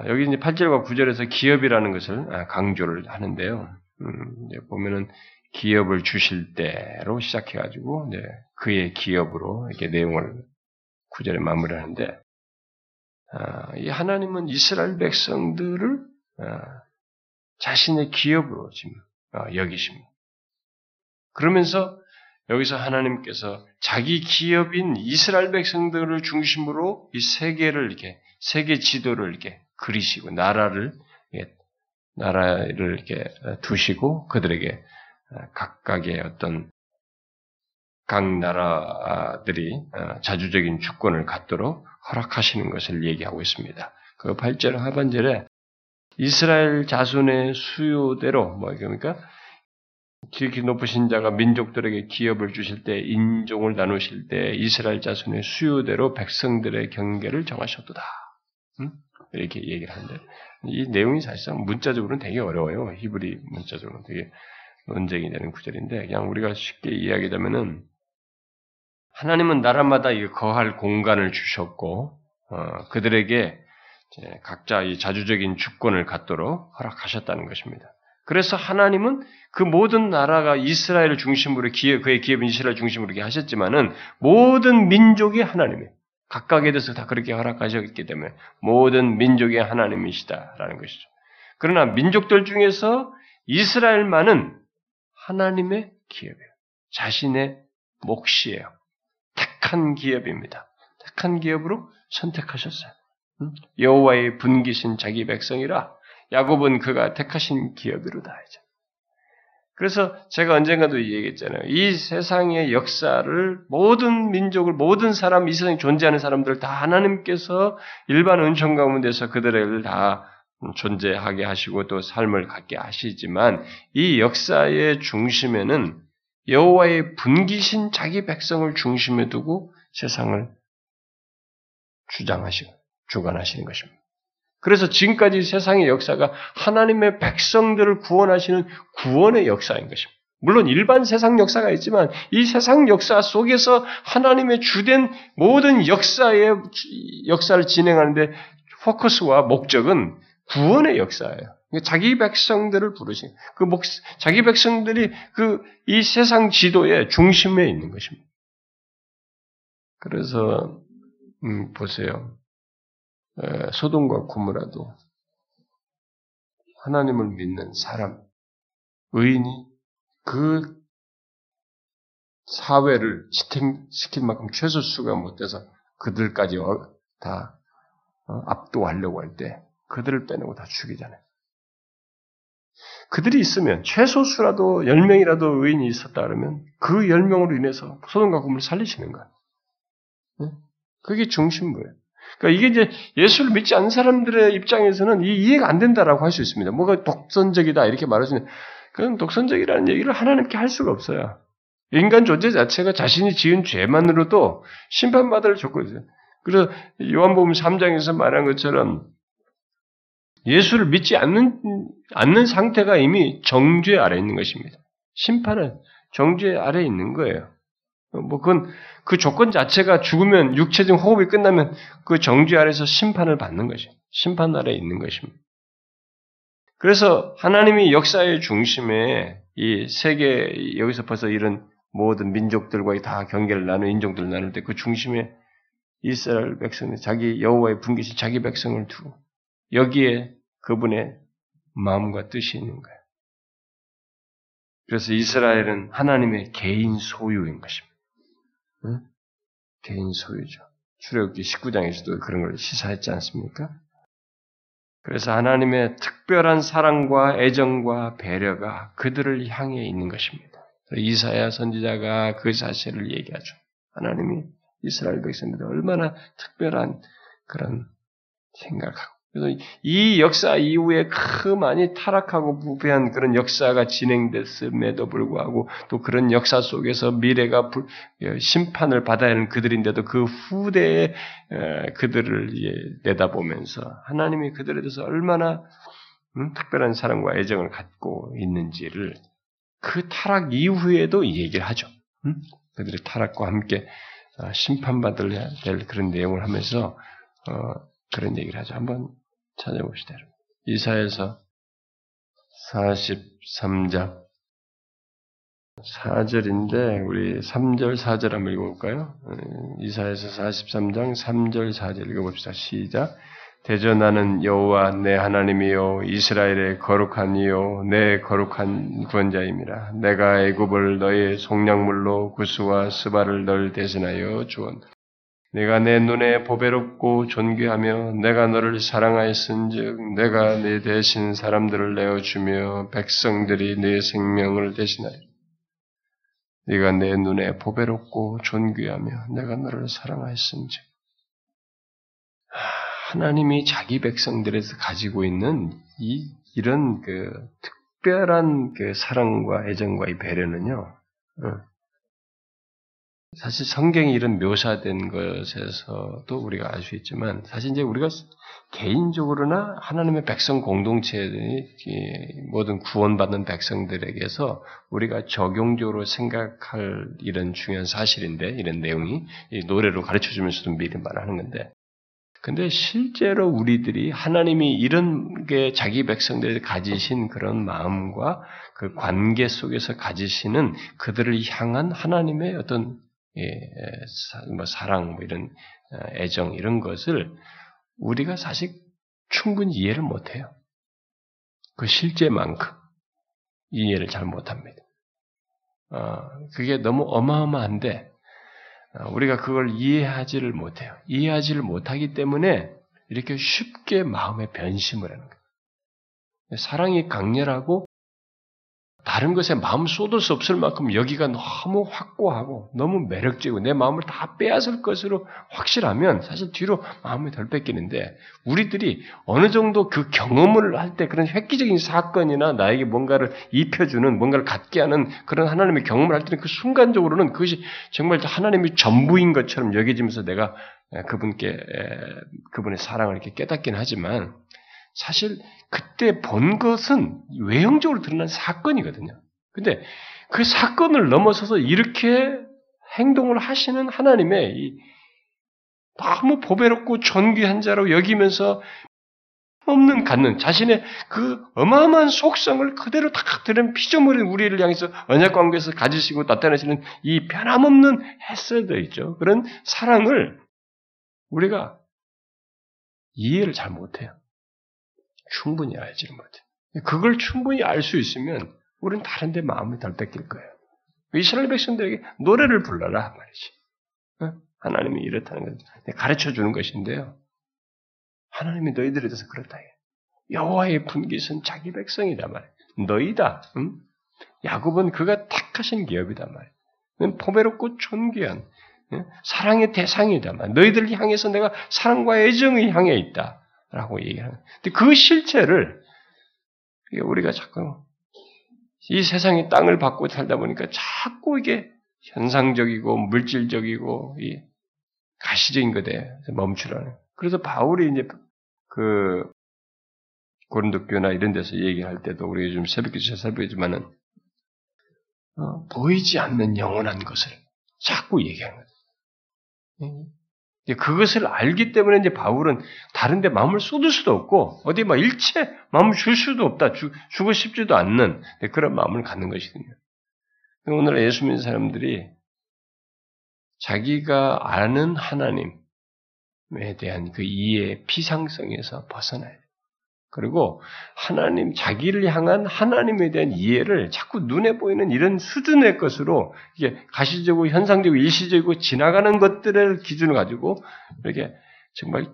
여기 이제 8절과 9절에서 기업이라는 것을 강조를 하는데요. 이제 보면은 기업을 주실 때로 시작해가지고 이제 그의 기업으로 이렇게 내용을 9절에 마무리하는데, 이 하나님은 이스라엘 백성들을 자신의 기업으로 지금 여기십니다. 그러면서 여기서 하나님께서 자기 기업인 이스라엘 백성들을 중심으로 이 세계를 이렇게 세계 지도를 이렇게 그리시고 나라를 이렇게 두시고 그들에게 각각의 어떤 각 나라들이 자주적인 주권을 갖도록 허락하시는 것을 얘기하고 있습니다. 그 8절 하반절에 이스라엘 자손의 수요대로 뭐 그러니까 지극히 높으신 자가 민족들에게 기업을 주실 때 인종을 나누실 때 이스라엘 자손의 수요대로 백성들의 경계를 정하셨도다. 이렇게 얘기를 하는데 이 내용이 사실상 문자적으로는 되게 어려워요. 히브리 문자적으로는 되게 논쟁이 되는 구절인데 그냥 우리가 쉽게 이야기하자면은 하나님은 나라마다 이 거할 공간을 주셨고 그들에게 각자 이 자주적인 주권을 갖도록 허락하셨다는 것입니다. 그래서 하나님은 그 모든 나라가 이스라엘을 중심으로 그의 기업인 이스라엘 중심으로 이렇게 하셨지만은 모든 민족이 하나님이에요. 각각에 대해서 다 그렇게 허락하셨기 때문에 모든 민족의 하나님이시다라는 것이죠. 그러나 민족들 중에서 이스라엘만은 하나님의 기업이에요. 자신의 몫이에요. 택한 기업입니다. 택한 기업으로 선택하셨어요. 여호와의 분기신 자기 백성이라 야곱은 그가 택하신 기업이로다. 그래서 제가 언젠가도 얘기했잖아요. 이 세상의 역사를 모든 민족을 모든 사람 이 세상에 존재하는 사람들을 다 하나님께서 일반 은총 가운데서 그들을 다 존재하게 하시고 또 삶을 갖게 하시지만 이 역사의 중심에는 여호와의 분기신 자기 백성을 중심에 두고 세상을 주장하시고 주관하시는 것입니다. 그래서 지금까지 세상의 역사가 하나님의 백성들을 구원하시는 구원의 역사인 것입니다. 물론 일반 세상 역사가 있지만 이 세상 역사 속에서 하나님의 주된 모든 역사의 역사를 진행하는데 포커스와 목적은 구원의 역사예요. 자기 백성들을 부르신 자기 백성들이 이 세상 지도의 중심에 있는 것입니다. 그래서 보세요. 소돔과 고모라도 하나님을 믿는 사람, 의인이 그 사회를 지탱시킬 만큼 최소수가 못 돼서 그들까지 다 압도하려고 할 때 그들을 빼내고 다 죽이잖아요. 그들이 있으면 최소수라도 10명이라도 의인이 있었다 그러면 그 10명으로 인해서 소돔과 고모를 살리시는 거예요. 그게 중심부예요. 그러니까 이게 이제 예수를 믿지 않는 사람들의 입장에서는 이해가 안 된다라고 할 수 있습니다. 뭐가 독선적이다 이렇게 말할 수 있는 그건 독선적이라는 얘기를 하나님께 할 수가 없어요. 인간 존재 자체가 자신이 지은 죄만으로도 심판받을 조건이죠. 그래서 요한복음 3장에서 말한 것처럼 예수를 믿지 않는 상태가 이미 정죄 아래에 있는 것입니다. 심판은 정죄 아래에 있는 거예요. 뭐 그건 그 조건 자체가 죽으면 육체적 호흡이 끝나면 그 정죄 아래에서 심판을 받는 것이 심판 아래에 있는 것입니다. 그래서 하나님이 역사의 중심에 이 세계, 여기서 벌써 이런 모든 민족들과 다 경계를 나누는 인종들을 나눌 때 그 중심에 이스라엘 백성이 자기 여호와의 분기신 자기 백성을 두고 여기에 그분의 마음과 뜻이 있는 거예요. 그래서 이스라엘은 하나님의 개인 소유인 것입니다. 응? 개인 소유죠. 출애굽기 19장에서도 그런 걸 시사했지 않습니까? 그래서 하나님의 특별한 사랑과 애정과 배려가 그들을 향해 있는 것입니다. 이사야 선지자가 그 사실을 얘기하죠. 하나님이 이스라엘 백성들이 얼마나 특별한 그런 생각하고 그래서 이 역사 이후에 그 많이 타락하고 부패한 그런 역사가 진행됐음에도 불구하고 또 그런 역사 속에서 미래가 심판을 받아야 하는 그들인데도 그 후대에 그들을 내다보면서 하나님이 그들에 대해서 얼마나 특별한 사랑과 애정을 갖고 있는지를 그 타락 이후에도 이 얘기를 하죠. 그들의 타락과 함께 심판받아야 될 그런 내용을 하면서 그런 얘기를 하죠. 한번 찾아봅시다. 이사야서 43장 4절인데 우리 3절 4절 한번 읽어볼까요? 이사야서 43장 3절 4절 읽어봅시다. 시작. 대전하는 여호와 내 하나님이요 이스라엘의 거룩한 이요 내 거룩한 구원자입니다. 내가 애굽을 너의 속량물로 구스와 스바를 널 대신하여 주었노라. 내가 내 눈에 보배롭고 존귀하며 내가 너를 사랑하였은즉 내가 네 대신 사람들을 내어주며 백성들이 네 생명을 대신하여. 네가 내 눈에 보배롭고 존귀하며 내가 너를 사랑하였은즉. 하나님이 자기 백성들에서 가지고 있는 이런 그 특별한 그 사랑과 애정과 이 배려는요. 사실 성경이 이런 묘사된 것에서도 우리가 알 수 있지만 사실 이제 우리가 개인적으로나 하나님의 백성 공동체의 모든 구원받는 백성들에게서 우리가 적용적으로 생각할 이런 중요한 사실인데 이런 내용이 이 노래로 가르쳐주면서도 미리 말하는 건데 근데 실제로 우리들이 하나님이 이런 게 자기 백성들에게 가지신 그런 마음과 그 관계 속에서 가지시는 그들을 향한 하나님의 어떤 사랑, 이런 애정 이런 것을 우리가 사실 충분히 이해를 못해요. 그 실제만큼 이해를 잘 못합니다. 그게 너무 어마어마한데 우리가 그걸 이해하지를 못해요. 이해하지를 못하기 때문에 이렇게 쉽게 마음의 변심을 하는 거예요. 사랑이 강렬하고 다른 것에 마음 쏟을 수 없을 만큼 여기가 너무 확고하고 너무 매력적이고 내 마음을 다 빼앗을 것으로 확실하면 사실 뒤로 마음이 덜 뺏기는데 우리들이 어느 정도 그 경험을 할 때 그런 획기적인 사건이나 나에게 뭔가를 입혀주는 뭔가를 갖게 하는 그런 하나님의 경험을 할 때는 그 순간적으로는 그것이 정말 하나님이 전부인 것처럼 여겨지면서 내가 그분의 사랑을 이렇게 깨닫긴 하지만 사실 그때 본 것은 외형적으로 드러난 사건이거든요. 근데 그 사건을 넘어서서 이렇게 행동을 하시는 하나님의 이 너무 보배롭고 존귀한 자로 여기면서 없는 갖는 자신의 그 어마어마한 속성을 그대로 다 들은 피조물인 우리를 향해서 언약 관계에서 가지시고 나타내시는 이 변함없는 헤세드 있죠. 그런 사랑을 우리가 이해를 잘 못해요. 충분히 알지 못해. 그걸 충분히 알 수 있으면 우리는 다른 데 마음이 덜 뺏길 거예요. 이스라엘 백성들에게 노래를 불러라 말이지. 하나님이 이렇다는 것을 가르쳐주는 것인데요. 하나님이 너희들에 대해서 그렇다. 여호와의 분깃은 자기 백성이다 말이야. 너희다. 응? 야곱은 그가 택하신 기업이다 말이야. 포배롭고 존귀한 사랑의 대상이다 말이야. 너희들을 향해서 내가 사랑과 애정이 향해 있다. 라고 얘기하는 거예요. 근데 그 실체를 우리가 자꾸 이 세상의 땅을 받고 살다 보니까 자꾸 이게 현상적이고 물질적이고 이 가시적인 것에 멈추라는. 그래서 바울이 이제 그 고린도교나 이런 데서 얘기할 때도 우리가 요즘 새벽기도 살펴보지만은 보이지 않는 영원한 것을 자꾸 얘기하는 거예요. 그것을 알기 때문에 이제 바울은 다른데 마음을 쏟을 수도 없고 어디 막 일체 마음을 줄 수도 없다. 주고 싶지도 않는 그런 마음을 갖는 것이거든요. 오늘 예수 믿는 사람들이 자기가 아는 하나님에 대한 그 이해의 피상성에서 벗어나야 돼요. 그리고 하나님, 자기를 향한 하나님에 대한 이해를 자꾸 눈에 보이는 이런 수준의 것으로 이게 가시적이고 현상적이고 일시적이고 지나가는 것들을 기준을 가지고 이렇게 정말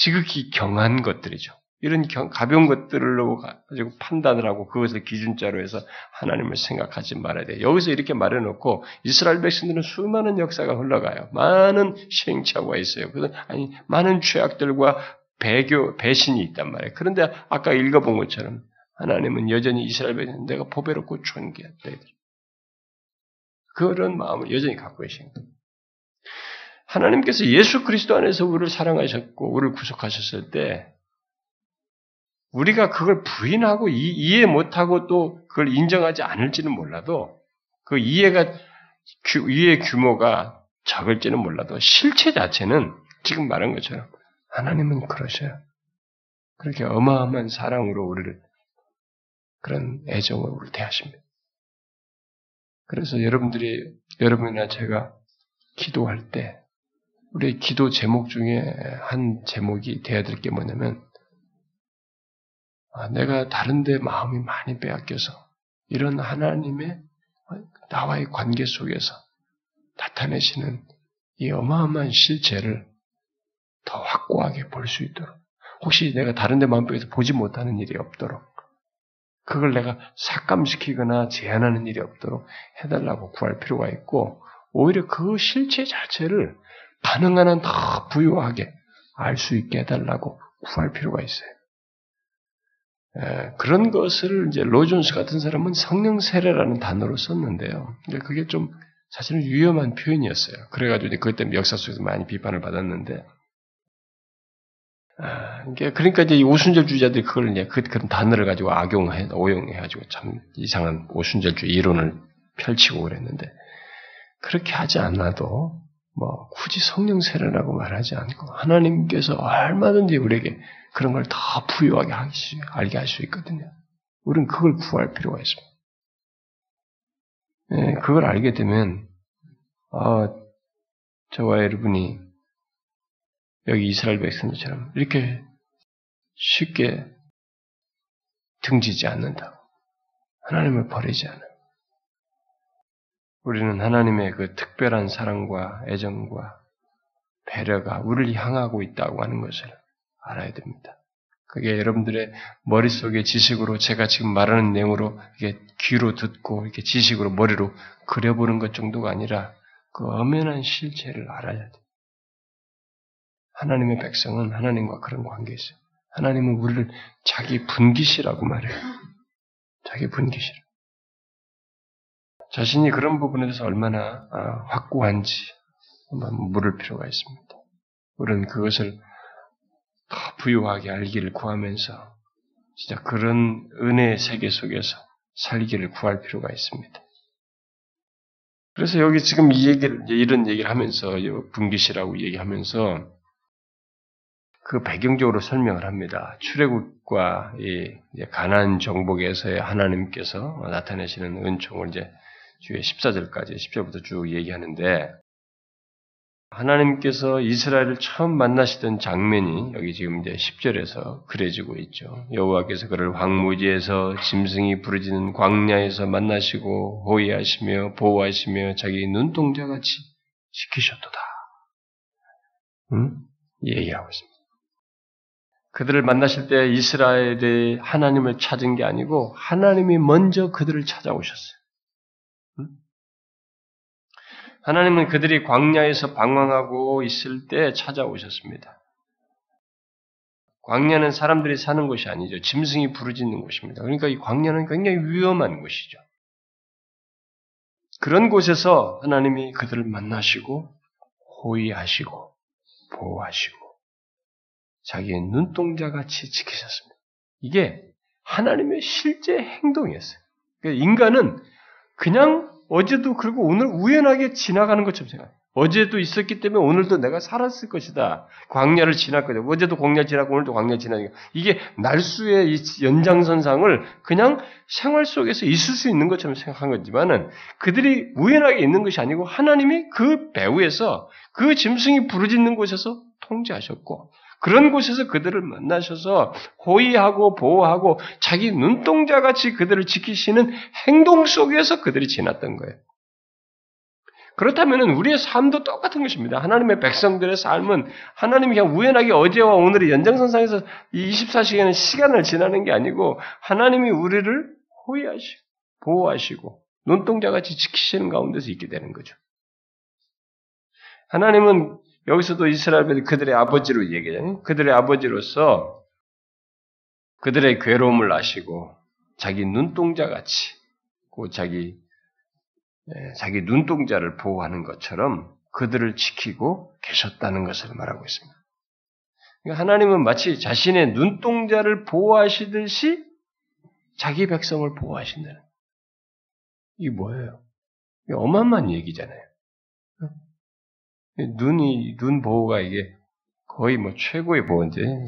지극히 경한 것들이죠. 이런 가벼운 것들로 가지고 판단을 하고 그것을 기준자로 해서 하나님을 생각하지 말아야 돼요. 여기서 이렇게 말해놓고 이스라엘 백성들은 수많은 역사가 흘러가요. 많은 시행착오가 있어요. 그래서 아니 많은 죄악들과 배교, 배신이 있단 말이에요. 그런데 아까 읽어본 것처럼 하나님은 여전히 이스라엘 백성들은 내가 보배롭고 존귀하다. 그런 마음을 여전히 갖고 계신 거예요. 하나님께서 예수 그리스도 안에서 우리를 사랑하셨고 우리를 구속하셨을 때 우리가 그걸 부인하고 이해 못하고 또 그걸 인정하지 않을지는 몰라도 그 이해의 규모가 적을지는 몰라도 실체 자체는 지금 말한 것처럼 하나님은 그러셔요. 그렇게 어마어마한 사랑으로 우리를 그런 애정으로 우리를 대하십니다. 그래서 여러분이나 제가 기도할 때 우리의 기도 제목 중에 한 제목이 돼야 될 게 뭐냐면 내가 다른데 마음이 많이 빼앗겨서 이런 하나님의 나와의 관계 속에서 나타내시는 이 어마어마한 실체를 더 확고하게 볼 수 있도록 혹시 내가 다른데 마음 빼앗겨서 보지 못하는 일이 없도록 그걸 내가 삭감시키거나 제한하는 일이 없도록 해달라고 구할 필요가 있고 오히려 그 실체 자체를 가능한 한 더 부유하게 알 수 있게 해달라고 구할 필요가 있어요. 그런 것을 이제 로존스 같은 사람은 성령 세례라는 단어로 썼는데요. 근데 그게 좀 사실은 위험한 표현이었어요. 그래가지고 이제 그것 때문에 역사 속에서 많이 비판을 받았는데, 그러니까 이제 오순절주의자들이 그걸 이제 그런 단어를 가지고 오용해가지고 참 이상한 오순절주의 이론을 펼치고 그랬는데, 그렇게 하지 않아도 뭐 굳이 성령 세례라고 말하지 않고 하나님께서 얼마든지 우리에게 그런 걸 더 부유하게 알게 할 수 있거든요. 우리는 그걸 구할 필요가 있습니다. 네, 그걸 알게 되면 저와 여러분이 여기 이스라엘 백성들처럼 이렇게 쉽게 등지지 않는다고 하나님을 버리지 않아요. 우리는 하나님의 그 특별한 사랑과 애정과 배려가 우리를 향하고 있다고 하는 것을 알아야 됩니다. 그게 여러분들의 머릿속의 지식으로 제가 지금 말하는 내용으로 이렇게 귀로 듣고 이렇게 지식으로 머리로 그려보는 것 정도가 아니라 그 엄연한 실체를 알아야 돼요. 하나님의 백성은 하나님과 그런 관계에 있어요. 하나님은 우리를 자기 분깃이라고 말해요. 자기 분깃이라고. 자신이 그런 부분에 대해서 얼마나 확고한지 한번 물을 필요가 있습니다. 우리는 그것을 더 부유하게 알기를 구하면서 진짜 그런 은혜의 세계 속에서 살기를 구할 필요가 있습니다. 그래서 여기 지금 이런 얘기를 하면서 분깃이라고 얘기하면서 그 배경적으로 설명을 합니다. 출애굽과 가나안 정복에서의 하나님께서 나타내시는 은총을 이제 주의 14절까지 10절부터 쭉 얘기하는데 하나님께서 이스라엘을 처음 만나시던 장면이 여기 지금 이제 10절에서 그려지고 있죠. 여호와께서 그를 황무지에서 짐승이 부르짖는 광야에서 만나시고 호위하시며 보호하시며 자기 눈동자같이 지키셨도다. 얘기하고 있습니다. 그들을 만나실 때 이스라엘이 하나님을 찾은 게 아니고 하나님이 먼저 그들을 찾아오셨어요. 하나님은 그들이 광야에서 방황하고 있을 때 찾아오셨습니다. 광야는 사람들이 사는 곳이 아니죠. 짐승이 부르짖는 곳입니다. 그러니까 이 광야는 굉장히 위험한 곳이죠. 그런 곳에서 하나님이 그들을 만나시고 호위하시고 보호하시고 자기의 눈동자같이 지키셨습니다. 이게 하나님의 실제 행동이었어요. 그러니까 인간은 그냥 어제도 그리고 오늘 우연하게 지나가는 것처럼 생각해요. 어제도 있었기 때문에 오늘도 내가 살았을 것이다. 광야를 지났거든. 어제도 광야 지났고 오늘도 광야 지나니까 이게 날수의 이 연장선상을 그냥 생활 속에서 있을 수 있는 것처럼 생각한 거지만은 그들이 우연하게 있는 것이 아니고 하나님이 그 배후에서 그 짐승이 부르짖는 곳에서 통제하셨고 그런 곳에서 그들을 만나셔서 호의하고 보호하고 자기 눈동자같이 그들을 지키시는 행동 속에서 그들이 지났던 거예요. 그렇다면 우리의 삶도 똑같은 것입니다. 하나님의 백성들의 삶은 하나님이 그냥 우연하게 어제와 오늘의 연장선상에서 이 24시간의 시간을 지나는 게 아니고 하나님이 우리를 호의하시고 보호하시고 눈동자같이 지키시는 가운데서 있게 되는 거죠. 하나님은 여기서도 이스라엘 그들의 아버지로 얘기하잖아요. 그들의 아버지로서 그들의 괴로움을 아시고 자기 눈동자같이 그 자기 눈동자를 보호하는 것처럼 그들을 지키고 계셨다는 것을 말하고 있습니다. 그러니까 하나님은 마치 자신의 눈동자를 보호하시듯이 자기 백성을 보호하신다는 거예요. 이게 뭐예요? 이게 어마어마한 얘기잖아요. 눈 보호가 이게 거의 뭐 최고의 보호인데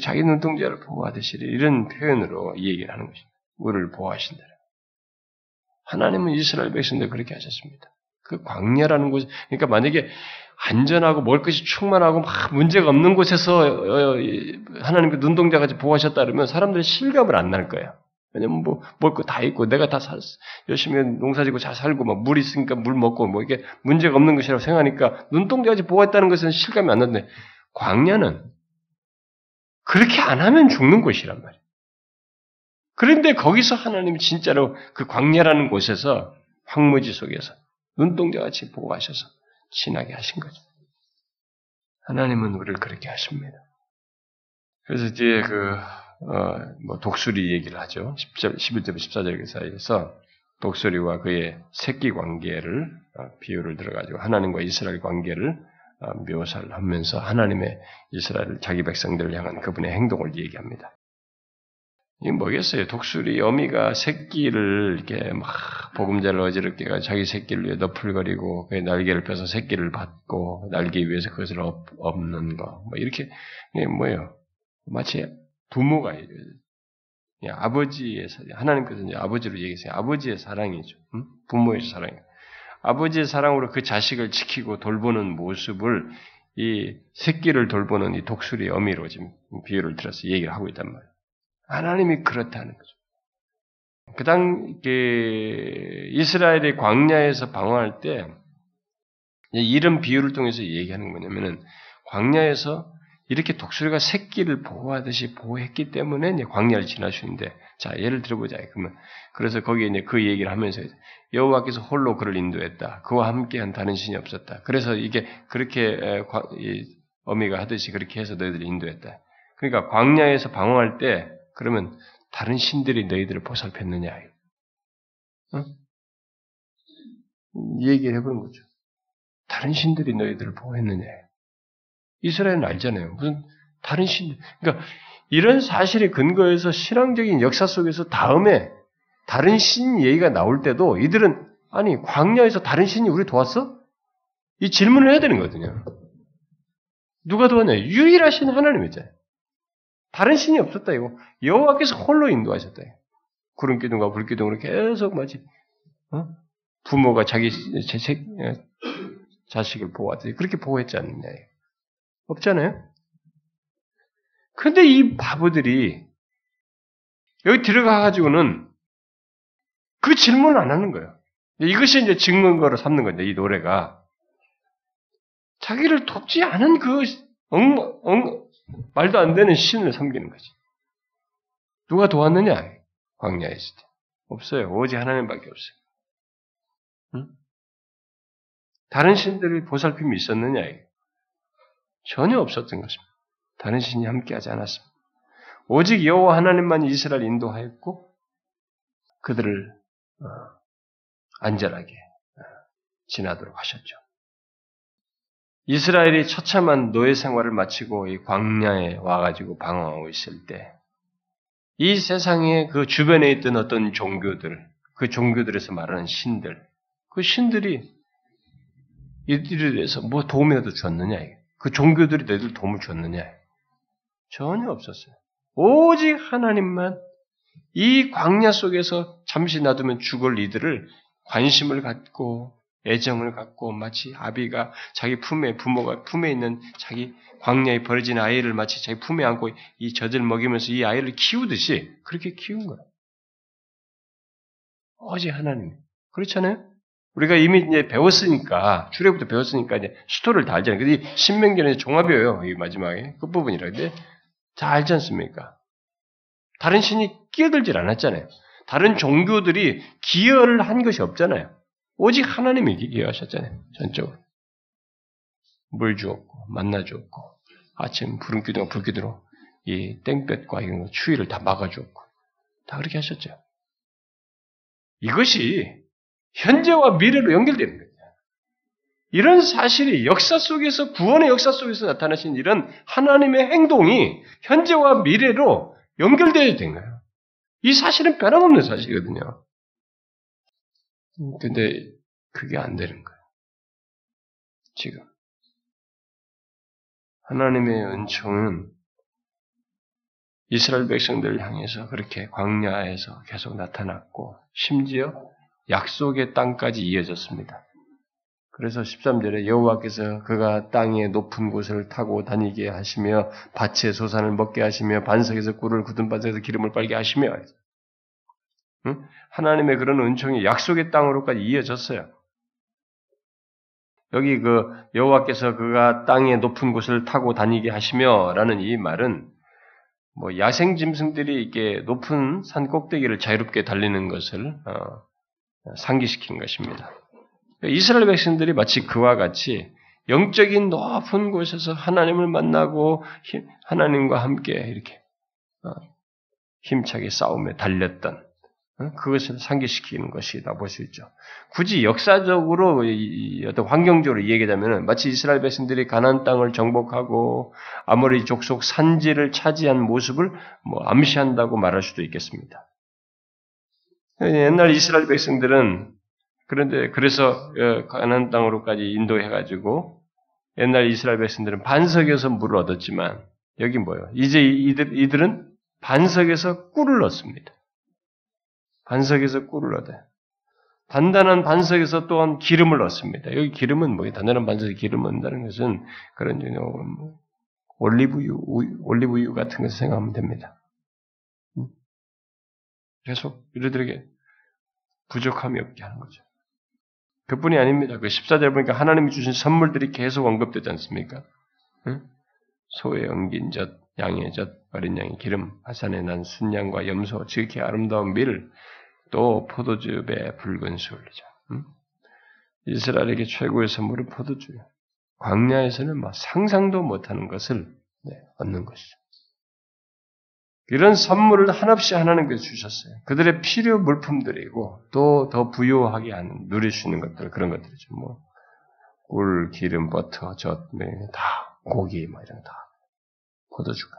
자기 눈동자를 보호하듯이 이런 표현으로 이 얘기를 하는 것입니다. 우리를 보호하신다는 거예요. 하나님은 이스라엘 백성들 그렇게 하셨습니다. 그 광야라는 곳, 그러니까 만약에 안전하고 먹을 것이 충만하고 막 문제가 없는 곳에서 하나님께 눈동자같이 보호하셨다 그러면 사람들이 실감을 안 날 거예요. 왜냐면 먹을 거 다 있고 내가 다 열심히 농사짓고 잘 살고 막 물 있으니까 물 먹고 뭐 이게 문제가 없는 것이라고 생각하니까 눈동자같이 보호했다는 것은 실감이 안 나는데 광야는 그렇게 안 하면 죽는 곳이란 말이에요. 그런데 거기서 하나님이 진짜로 그 광야라는 곳에서 황무지 속에서 눈동자같이 보호하셔서 지나게 하신 거죠. 하나님은 우리를 그렇게 하십니다. 그래서 이제 독수리 얘기를 하죠. 10절, 11절, 14절 사이에서 독수리와 그의 새끼 관계를 비유를 들어가지고 하나님과 이스라엘 관계를 묘사를 하면서 하나님의 이스라엘 자기 백성들을 향한 그분의 행동을 얘기합니다. 이게 뭐겠어요? 독수리 어미가 새끼를 이렇게 막 보금자를 어지럽게 자기 새끼를 위해 너풀거리고 그의 날개를 펴서 새끼를 받고 날개 위에서 그것을 업는 거. 뭐 이렇게 이게 뭐예요? 마치 부모가 아버지의 하나님께서 이제 아버지로 얘기했어요. 아버지의 사랑이죠. 응? 부모의 사랑이에요. 아버지의 사랑으로 그 자식을 지키고 돌보는 모습을 이 새끼를 돌보는 이 독수리 어미로 지금 비유를 들어서 얘기를 하고 있단 말이에요. 하나님이 그렇다는 거죠. 그 이스라엘의 광야에서 방황할 때 이런 비유를 통해서 얘기하는 게 뭐냐면은 광야에서 이렇게 독수리가 새끼를 보호하듯이 보호했기 때문에 이제 광야를 지나시는데 자 예를 들어보자. 그러면 그래서 거기에 이제 그 얘기를 하면서 여호와께서 홀로 그를 인도했다. 그와 함께한 다른 신이 없었다. 그래서 이게 그렇게 어미가 하듯이 그렇게 해서 너희들이 인도했다. 그러니까 광야에서 방황할 때 그러면 다른 신들이 너희들을 보살폈느냐? 어? 얘기를 해보는 거죠. 다른 신들이 너희들을 보호했느냐? 이스라엘은 알잖아요. 무슨 다른 신? 그러니까 이런 사실에 근거해서 신앙적인 역사 속에서 다음에 다른 신 얘기가 나올 때도 이들은 아니 광야에서 다른 신이 우리 도왔어? 이 질문을 해야 되는 거거든요. 누가 도왔냐? 유일하신 하나님이잖아요. 다른 신이 없었다 이거. 여호와께서 홀로 인도하셨다. 구름 기둥과 불 기둥으로 계속 마치 부모가 자기 자식을 보호하듯이 그렇게 보호했지 않느냐. 없잖아요. 그런데 이 바보들이 여기 들어가가지고는 그 질문을 안 하는 거예요. 이것이 이제 증거로 삼는 건데 이 노래가 자기를 돕지 않은 그 말도 안 되는 신을 섬기는 거지. 누가 도왔느냐? 광야에 있을 때. 없어요. 오직 하나님밖에 없어요. 응? 다른 신들의 보살핌이 있었느냐? 전혀 없었던 것입니다. 다른 신이 함께하지 않았습니다. 오직 여호와 하나님만이 이스라엘 인도하였고 그들을 안전하게 지나도록 하셨죠. 이스라엘이 처참한 노예 생활을 마치고 이 광야에 와가지고 방황하고 있을 때, 이 세상의 그 주변에 있던 어떤 종교들, 그 종교들에서 말하는 신들, 그 신들이 이들에 대해서 뭐 도움이라도 줬느냐. 그 종교들이 너희들 도움을 줬느냐. 전혀 없었어요. 오직 하나님만 이 광야 속에서 잠시 놔두면 죽을 이들을 관심을 갖고 애정을 갖고 마치 아비가 자기 품에 부모가 품에 있는 자기 광야에 버려진 아이를 마치 자기 품에 안고 이 젖을 먹이면서 이 아이를 키우듯이 그렇게 키운 거예요. 오직 하나님. 그렇잖아요? 우리가 이미 이제 배웠으니까 출애굽부터 배웠으니까 이제 수토를 다 알잖아요. 근데 이 신명기는 종합이에요. 이 마지막에 끝부분이라. 근데 다 알지 않습니까? 다른 신이 끼어들질 않았잖아요. 다른 종교들이 기여를 한 것이 없잖아요. 오직 하나님이 기여하셨잖아요. 전적으로. 물 주었고 만나 주었고 아침 구름기둥과 불기둥으로 이 땡볕과 이런 거 추위를 다 막아주었고 다 그렇게 하셨죠. 이것이 현재와 미래로 연결되는 거예요. 이런 사실이 역사 속에서 구원의 역사 속에서 나타나신 이런 하나님의 행동이 현재와 미래로 연결되어야 된 거예요. 이 사실은 변함없는 사실이거든요. 근데 그게 안 되는 거예요. 지금 하나님의 은총은 이스라엘 백성들을 향해서 그렇게 광야에서 계속 나타났고 심지어 약속의 땅까지 이어졌습니다. 그래서 13절에 여호와께서 그가 땅의 높은 곳을 타고 다니게 하시며 밭에 소산을 먹게 하시며 반석에서 꿀을 굳은 반석에서 기름을 빨게 하시며 응? 하나님의 그런 은총이 약속의 땅으로까지 이어졌어요. 여기 그 여호와께서 그가 땅의 높은 곳을 타고 다니게 하시며라는 이 말은 뭐 야생 짐승들이 이렇게 높은 산 꼭대기를 자유롭게 달리는 것을 상기시킨 것입니다. 이스라엘 백성들이 마치 그와 같이 영적인 높은 곳에서 하나님을 만나고 하나님과 함께 이렇게 힘차게 싸움에 달렸던 그것을 상기시키는 것이다 볼 수 있죠. 굳이 역사적으로 어떤 환경적으로 얘기하자면 마치 이스라엘 백성들이 가나안 땅을 정복하고 아모리 족속 산지를 차지한 모습을 뭐 암시한다고 말할 수도 있겠습니다. 옛날 이스라엘 백성들은 그런데 그래서 가나안 땅으로까지 인도해가지고 옛날 이스라엘 백성들은 반석에서 물을 얻었지만 여기 뭐예요? 이제 이들은 반석에서 꿀을 얻습니다. 반석에서 꿀을 얻어요. 단단한 반석에서 또한 기름을 얻습니다. 여기 기름은 뭐예요? 단단한 반석에 기름을 얻는다는 것은 그런 올리브유 같은 것을 생각하면 됩니다. 계속 이들에게 부족함이 없게 하는 거죠. 그뿐이 아닙니다. 그 14절 보니까 하나님이 주신 선물들이 계속 언급되지 않습니까? 응? 소의 엉긴 젖, 양의 젖, 어린 양의 기름, 화산에 난 순양과 염소, 지극히 아름다운 밀, 또 포도즙의 붉은 술. 응? 이스라엘에게 최고의 선물은 포도주예요. 광야에서는 막 상상도 못하는 것을 얻는 것이죠. 이런 선물을 한없이 하나님께서 주셨어요. 그들의 필요 물품들이고 또 더 부유하게 하는 누릴 수 있는 것들 그런 것들이죠. 뭐 꿀, 기름, 버터, 젖, 다 고기 뭐 이런 거 다 포도주가.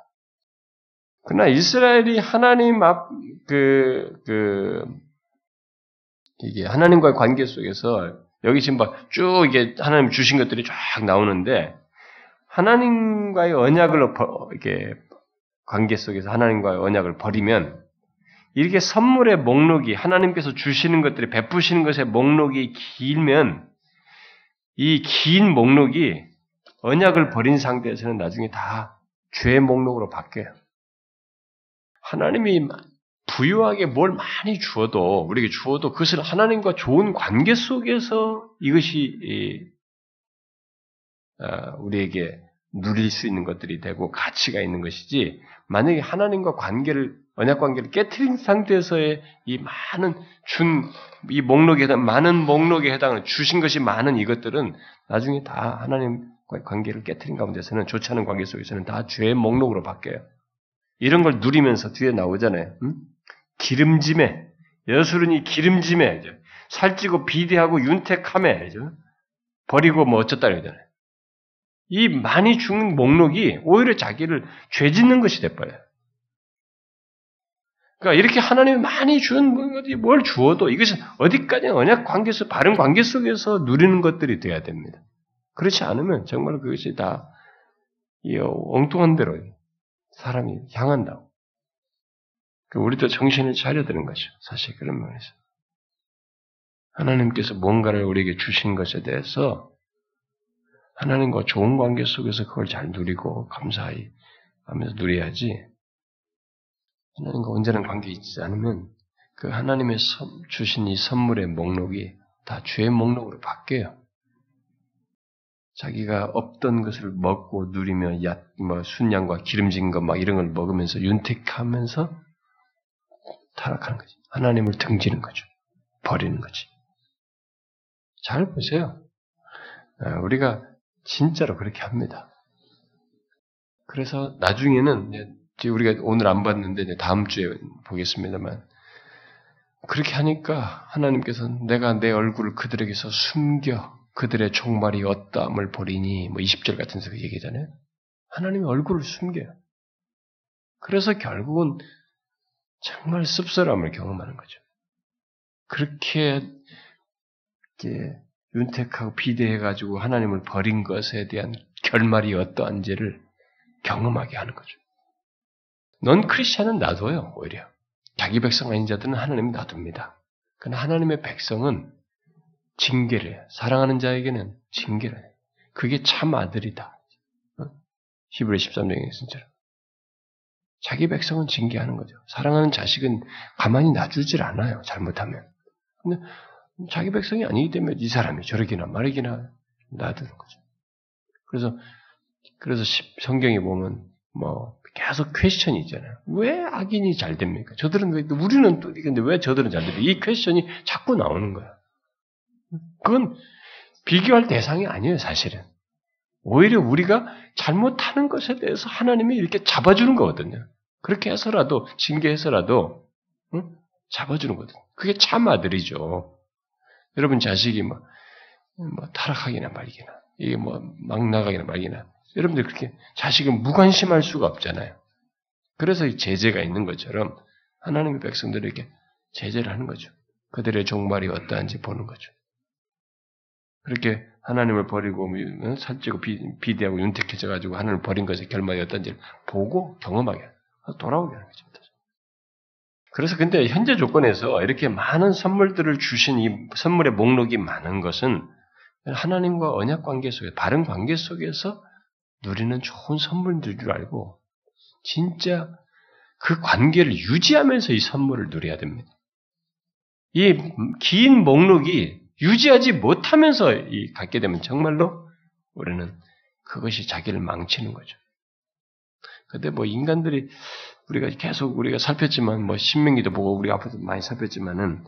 그러나 이스라엘이 하나님 앞 이게 하나님과의 관계 속에서 여기 지금 막 쭉 이게 하나님 주신 것들이 쫙 나오는데 하나님과의 언약을 이렇게 관계 속에서 하나님과의 언약을 버리면 이렇게 선물의 목록이 하나님께서 주시는 것들이 베푸시는 것의 목록이 길면 이 긴 목록이 언약을 버린 상태에서는 나중에 다 죄의 목록으로 바뀌어요. 하나님이 부유하게 뭘 많이 주어도 우리에게 주어도 그것을 하나님과 좋은 관계 속에서 이것이 우리에게 누릴 수 있는 것들이 되고 가치가 있는 것이지 만약에 하나님과 관계를 언약 관계를 깨트린 상태에서의 이 많은 준 이 목록에 해당 많은 목록에 해당하는 주신 것이 많은 이것들은 나중에 다 하나님과의 관계를 깨트린 가운데서는 좋지 않은 관계 속에서는 다 죄의 목록으로 바뀌어요. 이런 걸 누리면서 뒤에 나오잖아요. 응? 기름짐에 여수르니 기름짐에 살찌고 비대하고 윤택함에 버리고 뭐 어쩌다 이러잖아요. 이 많이 준 목록이 오히려 자기를 죄짓는 것이 돼버려요. 그러니까 이렇게 하나님이 많이 준 뭘 주어도 이것은 어디까지나 언약 관계에서 바른 관계 속에서 누리는 것들이 돼야 됩니다. 그렇지 않으면 정말로 그것이 다 이 엉뚱한 대로 사람이 향한다고. 우리도 정신을 차려야 되는 거죠. 사실 그런 면에서. 하나님께서 뭔가를 우리에게 주신 것에 대해서 하나님과 좋은 관계 속에서 그걸 잘 누리고 감사히 하면서 누려야지, 하나님과 언제나 관계 있지 않으면 그 하나님의 주신 이 선물의 목록이 다 죄의 목록으로 바뀌어요. 자기가 없던 것을 먹고 누리며 순양과 기름진 것 막 이런 걸 먹으면서 윤택하면서 타락하는 거지. 하나님을 등지는 거죠. 버리는 거지. 잘 보세요. 우리가 진짜로 그렇게 합니다. 그래서 나중에는 우리가 오늘 안 봤는데 다음 주에 보겠습니다만, 그렇게 하니까 하나님께서는 내가 내 얼굴을 그들에게서 숨겨 그들의 종말이 어떠함을 보리니, 뭐 20절 같은 데서 얘기잖아요. 하나님의 얼굴을 숨겨요. 그래서 결국은 정말 씁쓸함을 경험하는 거죠. 그렇게 이제 윤택하고 비대해가지고 하나님을 버린 것에 대한 결말이 어떠한지를 경험하게 하는 거죠. 넌 크리스찬은 놔둬요, 오히려. 자기 백성 아닌 자들은 하나님이 놔둡니다. 그러나 하나님의 백성은 징계를 해요. 사랑하는 자에게는 징계를 해요. 그게 참 아들이다. 히브리 13장에 진짜로. 자기 백성은 징계하는 거죠. 사랑하는 자식은 가만히 놔주질 않아요, 잘못하면. 근데 자기 백성이 아니기 때문에 이 사람이 저러기나 말이기나 놔두는 거죠. 그래서 성경에 보면 뭐 계속 퀘스천이 있잖아요. 왜 악인이 잘 됩니까? 저들은 왜, 우리는 또, 근데 왜 저들은 잘 됩니까? 이 퀘스천이 자꾸 나오는 거예요. 그건 비교할 대상이 아니에요, 사실은. 오히려 우리가 잘못하는 것에 대해서 하나님이 이렇게 잡아주는 거거든요. 그렇게 해서라도, 징계해서라도, 응? 잡아주는 거거든요. 그게 참 아들이죠. 여러분 자식이 뭐 타락하기나 말기나, 이게 막 나가기나 말기나, 여러분들 그렇게 자식은 무관심할 수가 없잖아요. 그래서 이 제재가 있는 것처럼 하나님의 백성들에게 제재를 하는 거죠. 그들의 종말이 어떠한지 보는 거죠. 그렇게 하나님을 버리고 살찌고 비대하고 윤택해져가지고 하나님을 버린 것의 결말이 어떤지를 보고 경험하게 돌아오게 하는 거죠. 그래서 근데 현재 조건에서 이렇게 많은 선물들을 주신 이 선물의 목록이 많은 것은 하나님과 언약 관계 속에, 바른 관계 속에서 누리는 좋은 선물들인 줄 알고 진짜 그 관계를 유지하면서 이 선물을 누려야 됩니다. 이 긴 목록이 유지하지 못하면서 갖게 되면 정말로 우리는 그것이 자기를 망치는 거죠. 근데 인간들이, 우리가 살폈지만, 신명기도 보고, 우리 앞에도 많이 살폈지만은,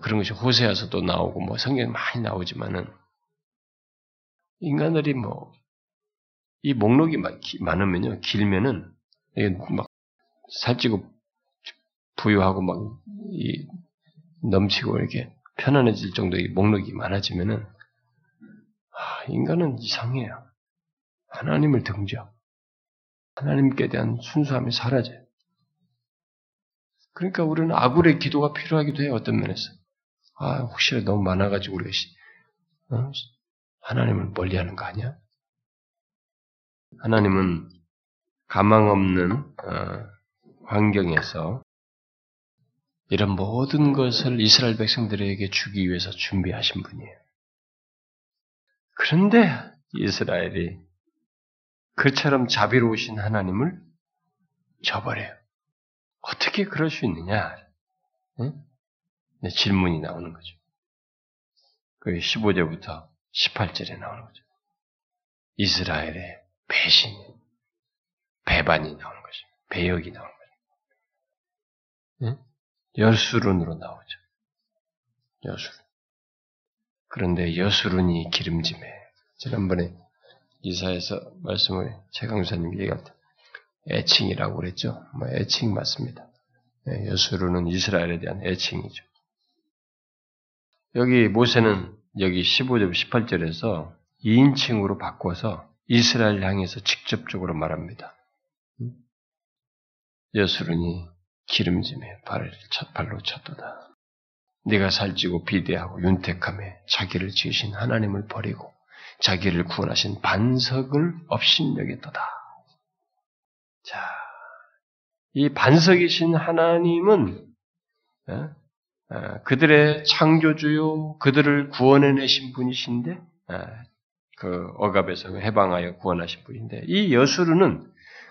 그런 것이 호세아서도 나오고, 성경에 많이 나오지만은, 인간들이 이 목록이 많으면요, 길면은, 이게 살찌고, 부유하고, 넘치고, 이렇게, 편안해질 정도의 목록이 많아지면은, 인간은 이상해요. 하나님을 등져. 하나님께 대한 순수함이 사라져요. 그러니까 우리는 아굴의 기도가 필요하기도 해요, 어떤 면에서. 혹시라도 너무 많아가지고 우리가, 하나님을 멀리 하는 거 아니야? 하나님은 가망 없는, 환경에서 이런 모든 것을 이스라엘 백성들에게 주기 위해서 준비하신 분이에요. 그런데 이스라엘이 그처럼 자비로우신 하나님을 저버려요. 어떻게 그럴 수 있느냐? 네? 질문이 나오는 거죠. 그 15절부터 18절에 나오는 거죠. 이스라엘의 배신, 배반이 나오는 거죠. 배역이 나오는 거죠. 네? 여수룬으로 나오죠. 여수룬. 그런데 여수룬이 기름짐에, 지난번에 이사에서 말씀을 최강사님 얘기할 때 애칭이라고 그랬죠. 애칭 맞습니다. 여수루는 이스라엘에 대한 애칭이죠. 여기 모세는 여기 15절 18절에서 2인칭으로 바꿔서 이스라엘 향해서 직접적으로 말합니다. 여수룬이 기름짐에 발을 첫발로 쳤도다. 네가 살찌고 비대하고 윤택함에 자기를 지으신 하나님을 버리고 자기를 구원하신 반석을 업신여겼도다. 자, 이 반석이신 하나님은 그들의 창조주요, 그들을 구원해내신 분이신데, 그 억압에서 해방하여 구원하신 분인데, 이 여수르는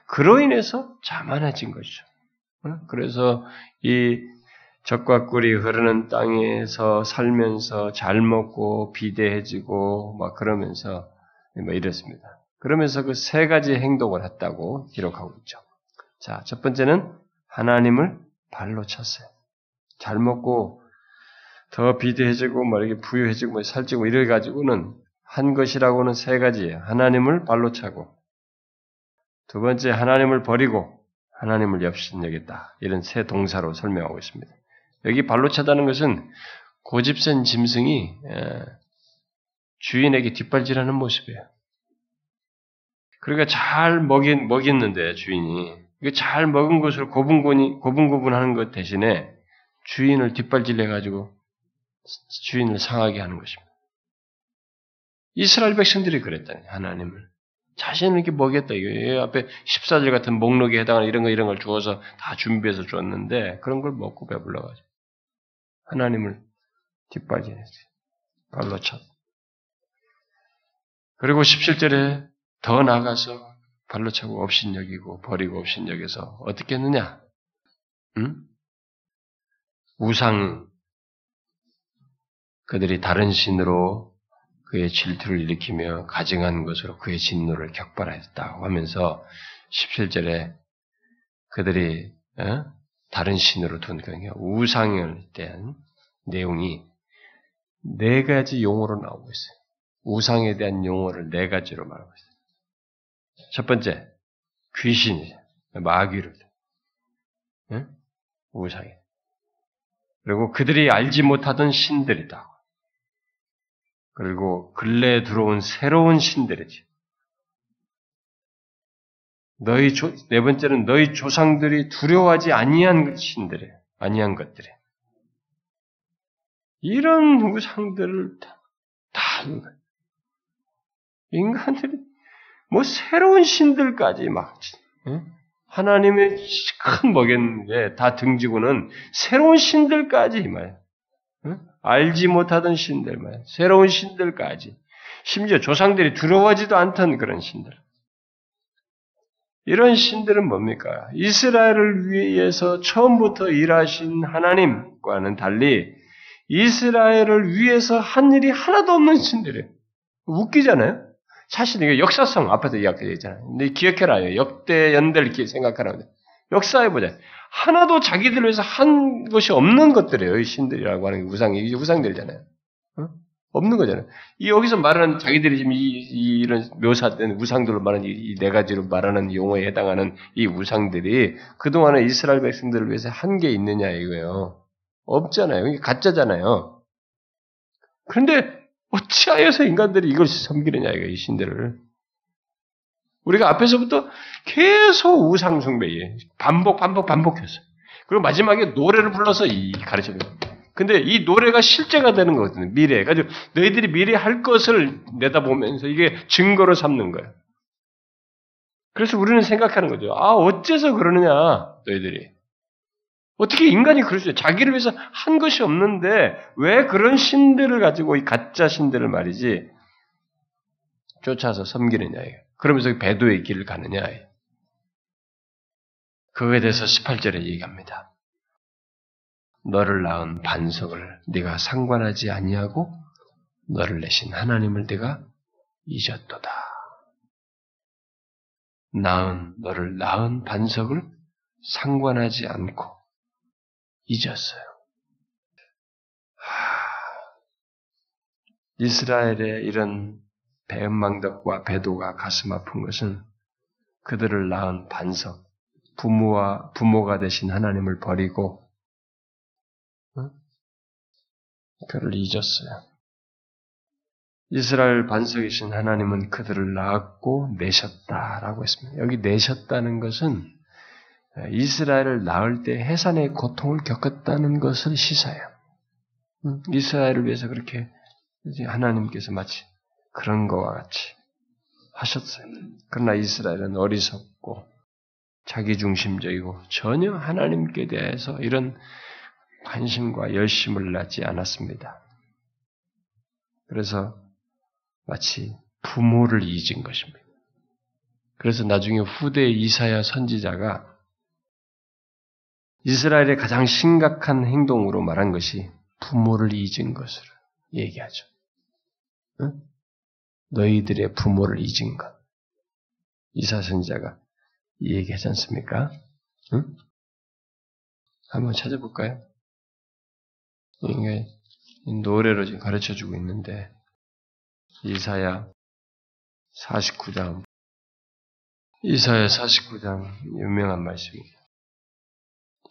그로 인해서 자만해진 것이죠. 그래서 이 적과 꿀이 흐르는 땅에서 살면서 잘 먹고 비대해지고 막 그러면서 뭐 이랬습니다. 그러면서 그 세 가지 행동을 했다고 기록하고 있죠. 자, 첫 번째는 하나님을 발로 찼어요. 잘 먹고 더 비대해지고 막 이렇게 부유해지고 막 살찌고 이래 가지고는 한 것이라고는 세 가지예요. 하나님을 발로 차고, 두 번째 하나님을 버리고, 하나님을 엽신여겼다. 이런 세 동사로 설명하고 있습니다. 여기 발로 차다는 것은 고집센 짐승이 주인에게 뒷발질하는 모습이에요. 그러니까 잘 먹였는데 주인이 잘 먹은 것을 고분고분하는 것 대신에 주인을 뒷발질해가지고 주인을 상하게 하는 것입니다. 이스라엘 백성들이 그랬다니, 하나님을 자신을 이렇게 먹였다. 이 앞에 14절 같은 목록에 해당하는 이런 걸 주어서 다 준비해서 줬는데 그런 걸 먹고 배불러가지고 하나님을 뒷발질했어요. 발로 찼다. 그리고 17절에 더 나가서 발로 차고 업신여기고 버리고 업신여겨서 어떻게 했느냐? 응? 우상, 그들이 다른 신으로 그의 질투를 일으키며 가증한 것으로 그의 진노를 격발하였다고 하면서 17절에 그들이 다른 신으로 둔 우상에 대한 내용이 네 가지 용어로 나오고 있어요. 우상에 대한 용어를 네 가지로 말하고 있어요. 첫 번째, 귀신이죠. 마귀를. 우상이. 그리고 그들이 알지 못하던 신들이다. 그리고 근래에 들어온 새로운 신들이지. 네 번째는 너희 조상들이 두려워하지 아니한 신들이에요. 아니한 것들이. 이런 우상들을 다 하는 거예요. 인간들이 새로운 신들까지 막 하나님의 큰 먹였는데 다 등지고는 새로운 신들까지 말이에요. 알지 못하던 신들만, 새로운 신들까지, 심지어 조상들이 두려워하지도 않던 그런 신들. 이런 신들은 뭡니까? 이스라엘을 위해서 처음부터 일하신 하나님과는 달리 이스라엘을 위해서 한 일이 하나도 없는 신들이에요. 웃기잖아요? 사실 이게 역사성, 앞에서 이야기했잖아요. 근데 기억해라. 역대 연대를 이렇게 생각하라고. 역사해보자. 하나도 자기들 위해서 한 것이 없는 것들이에요. 이 신들이라고 하는 게 우상들이잖아요. 어? 없는 거잖아요. 여기서 말하는 자기들이 지금 이런 묘사된 우상들로 말하는 이 네 가지로 말하는 용어에 해당하는 이 우상들이 그동안에 이스라엘 백성들을 위해서 한 게 있느냐 이거예요. 없잖아요. 이게 가짜잖아요. 그런데 어찌하여서 인간들이 이걸 섬기느냐 이거예요. 이 신들을. 우리가 앞에서부터 계속 우상숭배에 반복했어요. 그리고 마지막에 노래를 불러서 이 가르쳐요. 근데 이 노래가 실제가 되는 거거든요. 미래에. 그래서 너희들이 미래에 할 것을 내다보면서 이게 증거로 삼는 거예요. 그래서 우리는 생각하는 거죠. 아, 어째서 그러느냐, 너희들이. 어떻게 인간이 그럴 수 있어요? 자기를 위해서 한 것이 없는데 왜 그런 신들을 가지고 이 가짜 신들을 말이지 쫓아서 섬기느냐 이게. 그러면서 배도의 길을 가느냐. 그거에 대해서 18절에 얘기합니다. 너를 낳은 반석을 네가 상관하지 아니하고 너를 내신 하나님을 네가 잊었도다. 너를 낳은 반석을 상관하지 않고 잊었어요. 이스라엘의 이런 배은망덕과 배도가 가슴 아픈 것은 그들을 낳은 반석, 부모가 되신 하나님을 버리고 그를 잊었어요. 이스라엘 반석이신 하나님은 그들을 낳았고 내셨다라고 했습니다. 여기 내셨다는 것은 이스라엘을 낳을 때 해산의 고통을 겪었다는 것을 시사해요. 이스라엘을 위해서 그렇게 하나님께서 마치 그런 것과 같이 하셨어요. 그러나 이스라엘은 어리석고 자기중심적이고 전혀 하나님께 대해서 이런 관심과 열심을 갖지 않았습니다. 그래서 마치 부모를 잊은 것입니다. 그래서 나중에 후대 이사야 선지자가 이스라엘의 가장 심각한 행동으로 말한 것이 부모를 잊은 것으로 얘기하죠. 응? 너희들의 부모를 잊은 것. 이사야 선지자가 이 얘기하지 않습니까? 응? 한번 찾아볼까요? 이게 노래로 지금 가르쳐주고 있는데 이사야 49장 이사야 49장 유명한 말씀입니다.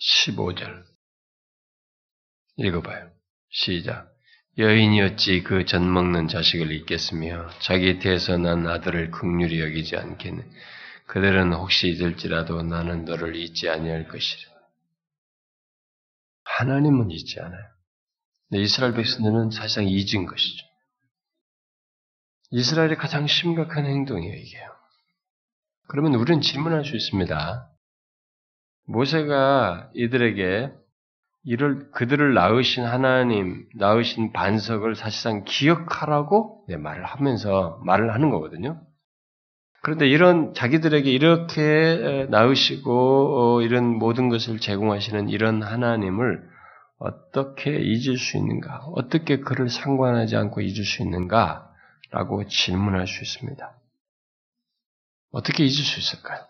15절 읽어봐요. 시작. 여인이었지 그 젖먹는 자식을 잊겠으며 자기 태에서 난 아들을 긍휼히 여기지 않겠네. 그들은 혹시 잊을지라도 나는 너를 잊지 아니할 것이라. 하나님은 잊지 않아요. 근데 이스라엘 백성들은 사실상 잊은 것이죠. 이스라엘의 가장 심각한 행동이에요, 이게요. 그러면 우리는 질문할 수 있습니다. 모세가 이들에게 이를 그들을 낳으신 하나님, 낳으신 반석을 사실상 기억하라고 말을 하면서 말을 하는 거거든요. 그런데 이런 자기들에게 이렇게 낳으시고 이런 모든 것을 제공하시는 이런 하나님을 어떻게 잊을 수 있는가? 어떻게 그를 상관하지 않고 잊을 수 있는가? 라고 질문할 수 있습니다. 어떻게 잊을 수 있을까요?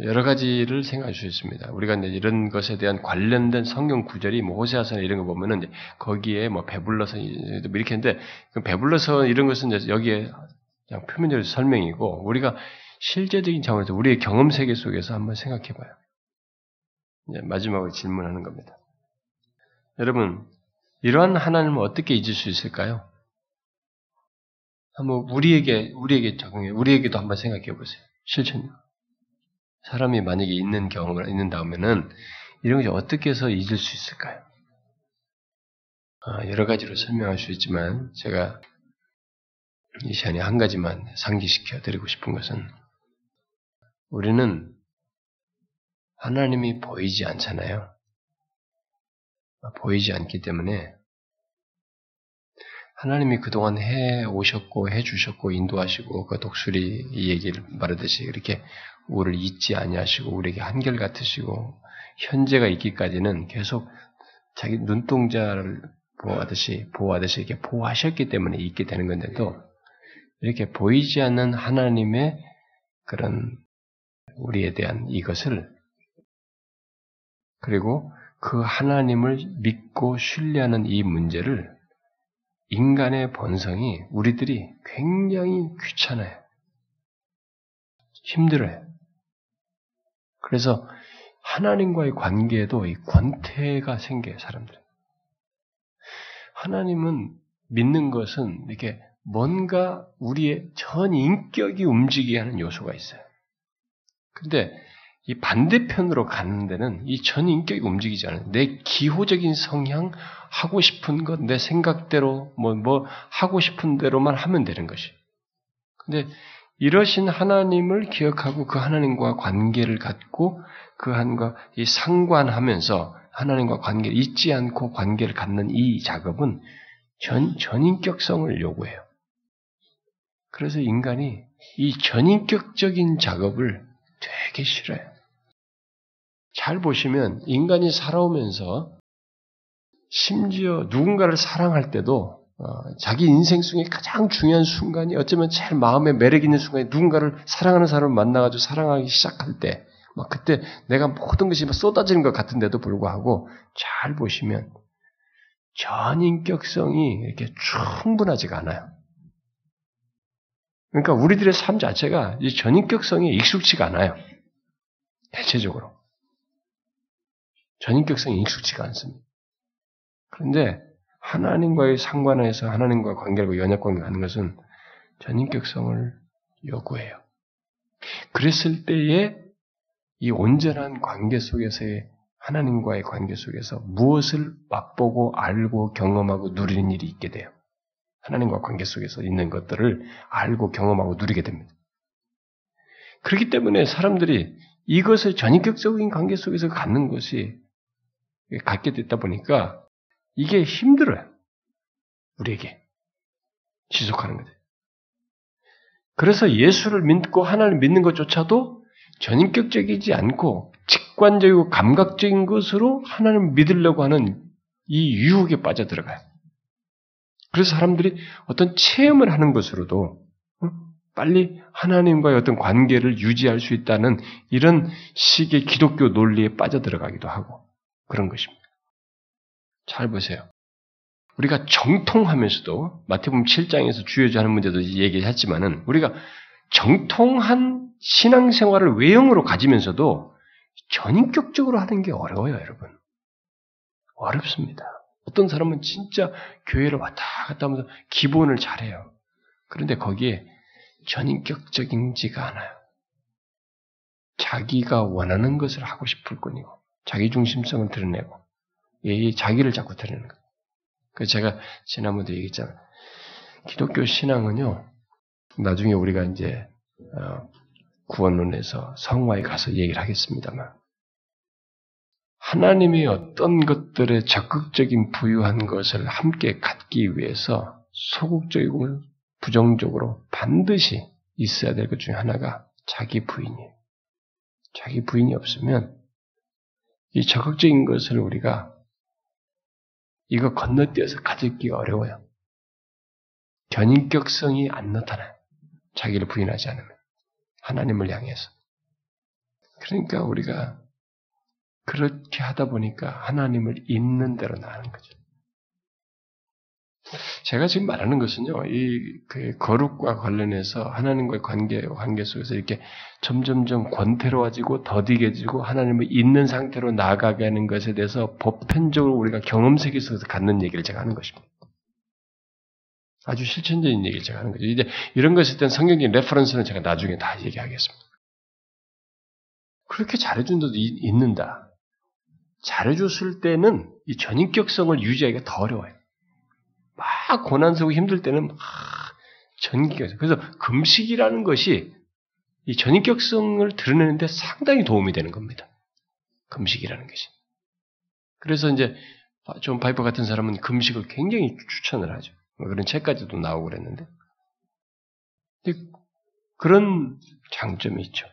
여러 가지를 생각할 수 있습니다. 우리가 이제 이런 것에 대한 관련된 성경 구절이 뭐 호세아서나 이런 거 보면은 이제 거기에 뭐 배불러서 이렇게 했는데 배불러서 이런 것은 이제 여기에 그냥 표면적인 설명이고 우리가 실제적인 차원에서 우리의 경험 세계 속에서 한번 생각해봐요. 이제 마지막으로 질문하는 겁니다. 여러분 이러한 하나님을 어떻게 잊을 수 있을까요? 한번 우리에게 적용해 우리에게도 한번 생각해 보세요. 실천요. 사람이 만약에 있는 경험을 있는 다음에는 이런 것이 어떻게 해서 잊을 수 있을까요? 여러 가지로 설명할 수 있지만 제가 이 시간에 한 가지만 상기시켜 드리고 싶은 것은 우리는 하나님이 보이지 않잖아요. 보이지 않기 때문에 하나님이 그동안 해오셨고 해주셨고 인도하시고 그 독수리 이 얘기를 말하듯이 이렇게 우리를 잊지 아니하시고 우리에게 한결같으시고 현재가 있기까지는 계속 자기 눈동자를 보호하듯이 이렇게 보호하셨기 때문에 있게 되는 건데도 이렇게 보이지 않는 하나님의 그런 우리에 대한 이것을 그리고 그 하나님을 믿고 신뢰하는 이 문제를 인간의 본성이 우리들이 굉장히 귀찮아요. 힘들어요. 그래서 하나님과의 관계에도 이 권태가 생겨요, 사람들. 하나님은 믿는 것은 이렇게 뭔가 우리의 전 인격이 움직이게 하는 요소가 있어요. 근데 이 반대편으로 가는 데는 이 전 인격이 움직이지 않아요. 내 기호적인 성향, 하고 싶은 것, 내 생각대로, 하고 싶은 대로만 하면 되는 것이. 근데 이러신 하나님을 기억하고 그 하나님과 관계를 갖고 그 하나님과 이 상관하면서 하나님과 관계를 잊지 않고 관계를 갖는 이 작업은 전인격성을 요구해요. 그래서 인간이 이 전인격적인 작업을 되게 싫어요. 잘 보시면 인간이 살아오면서 심지어 누군가를 사랑할 때도 자기 인생 중에 가장 중요한 순간이 어쩌면 제일 마음에 매력 있는 순간이 누군가를 사랑하는 사람을 만나가지고 사랑하기 시작할 때 막 그때 내가 모든 것이 막 쏟아지는 것 같은데도 불구하고 잘 보시면 전인격성이 이렇게 충분하지가 않아요. 그러니까 우리들의 삶 자체가 이 전인격성에 익숙지가 않아요. 대체적으로. 전인격성이 익숙지가 않습니다. 그런데 하나님과의 상관에서 하나님과 관계하고 연약관계를 갖는 것은 전인격성을 요구해요. 그랬을 때에 이 온전한 관계 속에서의 하나님과의 관계 속에서 무엇을 맛보고 알고 경험하고 누리는 일이 있게 돼요. 하나님과 관계 속에서 있는 것들을 알고 경험하고 누리게 됩니다. 그렇기 때문에 사람들이 이것을 전인격적인 관계 속에서 갖는 것이 갖게 됐다 보니까 이게 힘들어요. 우리에게. 지속하는 거죠. 그래서 예수를 믿고 하나님을 믿는 것조차도 전인격적이지 않고 직관적이고 감각적인 것으로 하나님을 믿으려고 하는 이 유혹에 빠져들어가요. 그래서 사람들이 어떤 체험을 하는 것으로도 빨리 하나님과의 어떤 관계를 유지할 수 있다는 이런 식의 기독교 논리에 빠져들어가기도 하고 그런 것입니다. 잘 보세요. 우리가 정통하면서도 마태복음 7장에서 주여주하는 문제도 얘기했지만은 우리가 정통한 신앙생활을 외형으로 가지면서도 전인격적으로 하는 게 어려워요, 여러분. 어렵습니다. 어떤 사람은 진짜 교회를 왔다 갔다 하면서 기본을 잘해요. 그런데 거기에 전인격적인지가 않아요. 자기가 원하는 것을 하고 싶을 뿐이고 자기 중심성을 드러내고 자기를 자꾸 드러내는 거예요. 그래서 제가 지난번도 얘기했잖아요. 기독교 신앙은요. 나중에 우리가 이제 구원론에서 성화에 가서 얘기를 하겠습니다만 하나님의 어떤 것들에 적극적인 부유한 것을 함께 갖기 위해서 소극적이고 부정적으로 반드시 있어야 될 것 중에 하나가 자기 부인이에요. 자기 부인이 없으면 이 적극적인 것을 우리가 이거 건너뛰어서 가지기가 어려워요. 견인격성이 안 나타나요. 자기를 부인하지 않으면. 하나님을 향해서. 그러니까 우리가 그렇게 하다 보니까 하나님을 있는 대로 나가는 거죠. 제가 지금 말하는 것은요, 그 거룩과 관련해서 하나님과의 관계 속에서 이렇게 점점점 권태로워지고 더디게지고 하나님을 있는 상태로 나아가는 것에 대해서 보편적으로 우리가 경험 세계에서 갖는 얘기를 제가 하는 것입니다. 아주 실천적인 얘기를 제가 하는 거죠. 이제 이런 것에 대한 성경적인 레퍼런스는 제가 나중에 다 얘기하겠습니다. 그렇게 잘해준데도 있는다. 잘해줬을 때는 이 전인격성을 유지하기가 더 어려워요. 막 고난스럽고 힘들 때는 막 전인격성. 그래서 금식이라는 것이 이 전인격성을 드러내는데 상당히 도움이 되는 겁니다. 금식이라는 것이. 그래서 이제 존 파이퍼 같은 사람은 금식을 굉장히 추천을 하죠. 그런 책까지도 나오고 그랬는데. 근데 그런 장점이 있죠.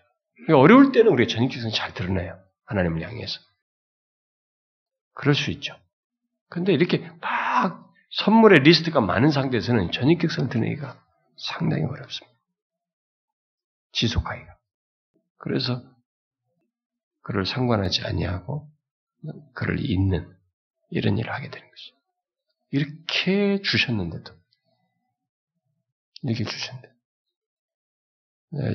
그러니까 어려울 때는 우리가 전인격성이 잘 드러나요. 하나님을 향해서. 그럴 수 있죠. 근데 이렇게 막 선물의 리스트가 많은 상태에서는 전인격성을 드러내기가 상당히 어렵습니다. 지속하기가. 그래서 그를 상관하지 아니하고 그를 잇는 이런 일을 하게 되는 것이죠. 이렇게 주셨는데도 이렇게 주셨는데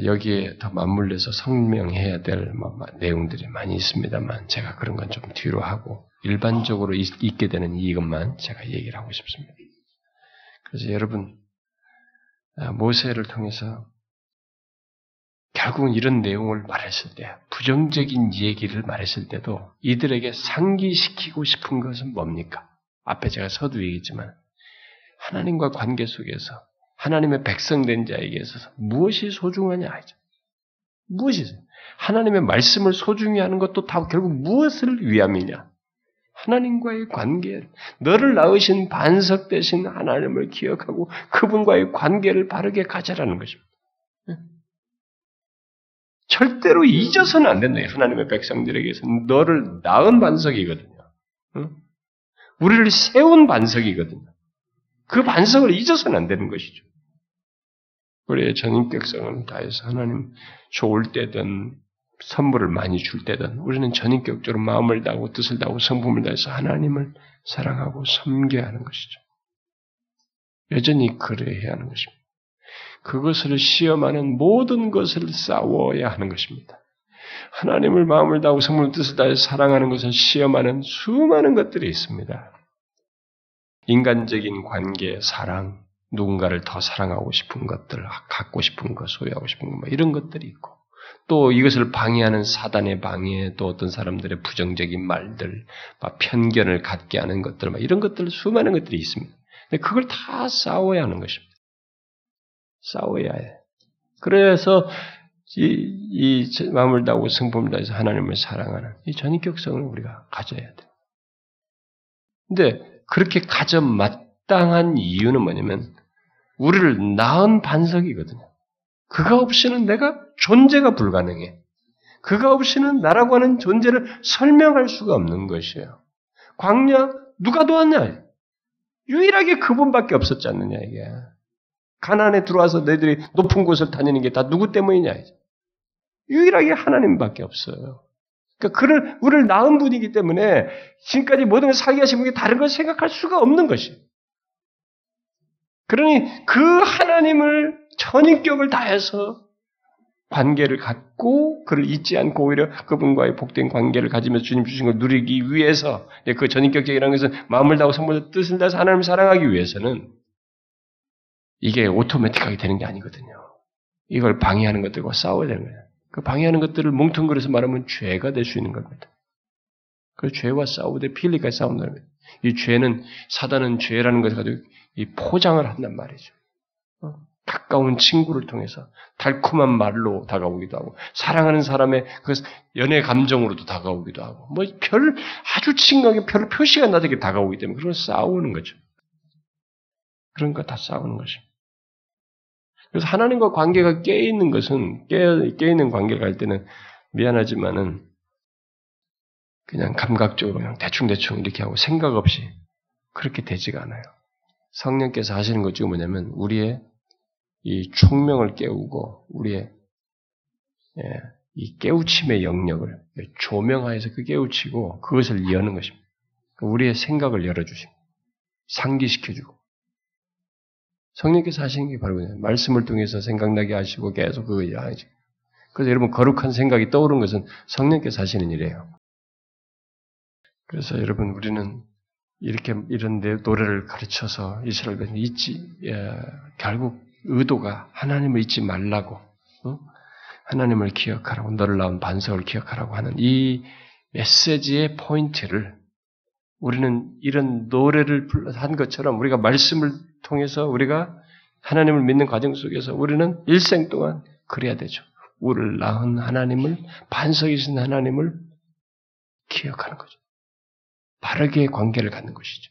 여기에 더 맞물려서 설명해야 될 내용들이 많이 있습니다만 제가 그런 건 좀 뒤로 하고 일반적으로 있게 되는 이것만 제가 얘기를 하고 싶습니다. 그래서 여러분 모세를 통해서 결국은 이런 내용을 말했을 때 부정적인 얘기를 말했을 때도 이들에게 상기시키고 싶은 것은 뭡니까? 앞에 제가 서두 얘기했지만 하나님과 관계 속에서 하나님의 백성된 자에게 있어서 무엇이 소중하냐 하죠. 무엇이죠? 하나님의 말씀을 소중히 하는 것도 다 결국 무엇을 위함이냐? 하나님과의 관계, 너를 낳으신 반석 대신 하나님을 기억하고 그분과의 관계를 바르게 가져라는 것입니다. 절대로 잊어서는 안 된다. 하나님의 백성들에게서는 너를 낳은 반석이거든요. 우리를 세운 반석이거든요. 그 반성을 잊어서는 안 되는 것이죠. 우리의 전인격성을 다해서 하나님 좋을 때든 선물을 많이 줄 때든 우리는 전인격적으로 마음을 다하고 뜻을 다하고 성품을 다해서 하나님을 사랑하고 섬겨야 하는 것이죠. 여전히 그래야 하는 것입니다. 그것을 시험하는 모든 것을 싸워야 하는 것입니다. 하나님을 마음을 다하고 성품을 뜻을 다해서 사랑하는 것을 시험하는 수많은 것들이 있습니다. 인간적인 관계, 사랑, 누군가를 더 사랑하고 싶은 것들, 갖고 싶은 것, 소유하고 싶은 것, 이런 것들이 있고 또 이것을 방해하는 사단의 방해, 또 어떤 사람들의 부정적인 말들, 편견을 갖게 하는 것들, 이런 것들 수많은 것들이 있습니다. 근데 그걸 다 싸워야 하는 것입니다. 싸워야 해. 그래서 이 마음을 다하고 성품을 다해서 하나님을 사랑하는 이 전인격성을 우리가 가져야 돼. 근데 그렇게 가져 마땅한 이유는 뭐냐면 우리를 낳은 반석이거든요. 그가 없이는 내가 존재가 불가능해. 그가 없이는 나라고 하는 존재를 설명할 수가 없는 것이에요. 광야 누가 도왔냐? 유일하게 그분밖에 없었지 않느냐 이게. 가나안에 들어와서 너희들이 높은 곳을 다니는 게 다 누구 때문이냐? 유일하게 하나님밖에 없어요. 그러니까 그를 우리를 낳은 분이기 때문에 지금까지 모든 걸 살게 하신 분이 다른 걸 생각할 수가 없는 것이. 그러니 그 하나님을 전인격을 다해서 관계를 갖고 그를 잊지 않고 오히려 그분과의 복된 관계를 가지면서 주님 주신 걸 누리기 위해서 그 전인격적이라는 것은 마음을 다하고 성품을 뜻을 다해서 하나님을 사랑하기 위해서는 이게 오토매틱하게 되는 게 아니거든요. 이걸 방해하는 것들과 싸워야 되는 거예요. 그 방해하는 것들을 뭉뚱그려서 말하면 죄가 될 수 있는 겁니다. 그래서 죄와 싸우되 필리까지 싸운다는 거예요. 이 죄는 사단은 죄라는 것을 가지고 이 포장을 한단 말이죠. 가까운 친구를 통해서 달콤한 말로 다가오기도 하고 사랑하는 사람의 그 연애 감정으로도 다가오기도 하고 뭐 별 아주 친근하게 별 표시가 나되게 다가오기 때문에 그걸 싸우는 거죠. 그런 거 다 싸우는 것입니다. 그래서 하나님과 관계가 깨있는 것은 깨있는 관계를 갈 때는 미안하지만은 그냥 감각적으로 그냥 대충 이렇게 하고 생각 없이 그렇게 되지가 않아요. 성령께서 하시는 것 중에 뭐냐면 우리의 이 총명을 깨우고 우리의 이 깨우침의 영역을 조명하여서 그 깨우치고 그것을 여는 것입니다. 우리의 생각을 열어주시고 상기시켜주고 성령께서 하시는 게 바로 그냥 말씀을 통해서 생각나게 하시고 계속 그거 하시고 그래서 여러분 거룩한 생각이 떠오르는 것은 성령께서 하시는 일이에요. 그래서 여러분 우리는 이렇게 이런 노래를 가르쳐서 이스라엘은 결국 의도가 하나님을 잊지 말라고, 하나님을 기억하라고, 너를 낳은 반석을 기억하라고 하는 이 메시지의 포인트를 우리는 이런 노래를 한 것처럼 우리가 말씀을 통해서 우리가 하나님을 믿는 과정 속에서 우리는 일생 동안 그래야 되죠. 우리를 낳은 하나님을, 반석이신 하나님을 기억하는 거죠. 바르게 관계를 갖는 것이죠.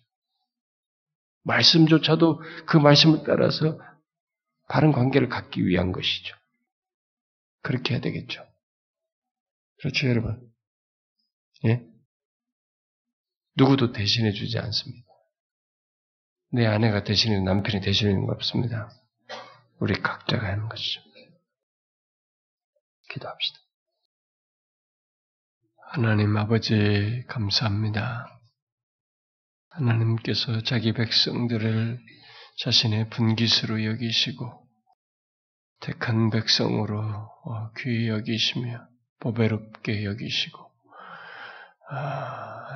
말씀조차도 그 말씀을 따라서 바른 관계를 갖기 위한 것이죠. 그렇게 해야 되겠죠. 그렇죠, 여러분? 예? 누구도 대신해 주지 않습니다. 내 아내가 대신해, 남편이 대신해 주는 거 없습니다. 우리 각자가 하는 것이죠. 기도합시다. 하나님 아버지, 감사합니다. 하나님께서 자기 백성들을 자신의 분깃으로 여기시고 택한 백성으로 귀히 여기시며 보배롭게 여기시고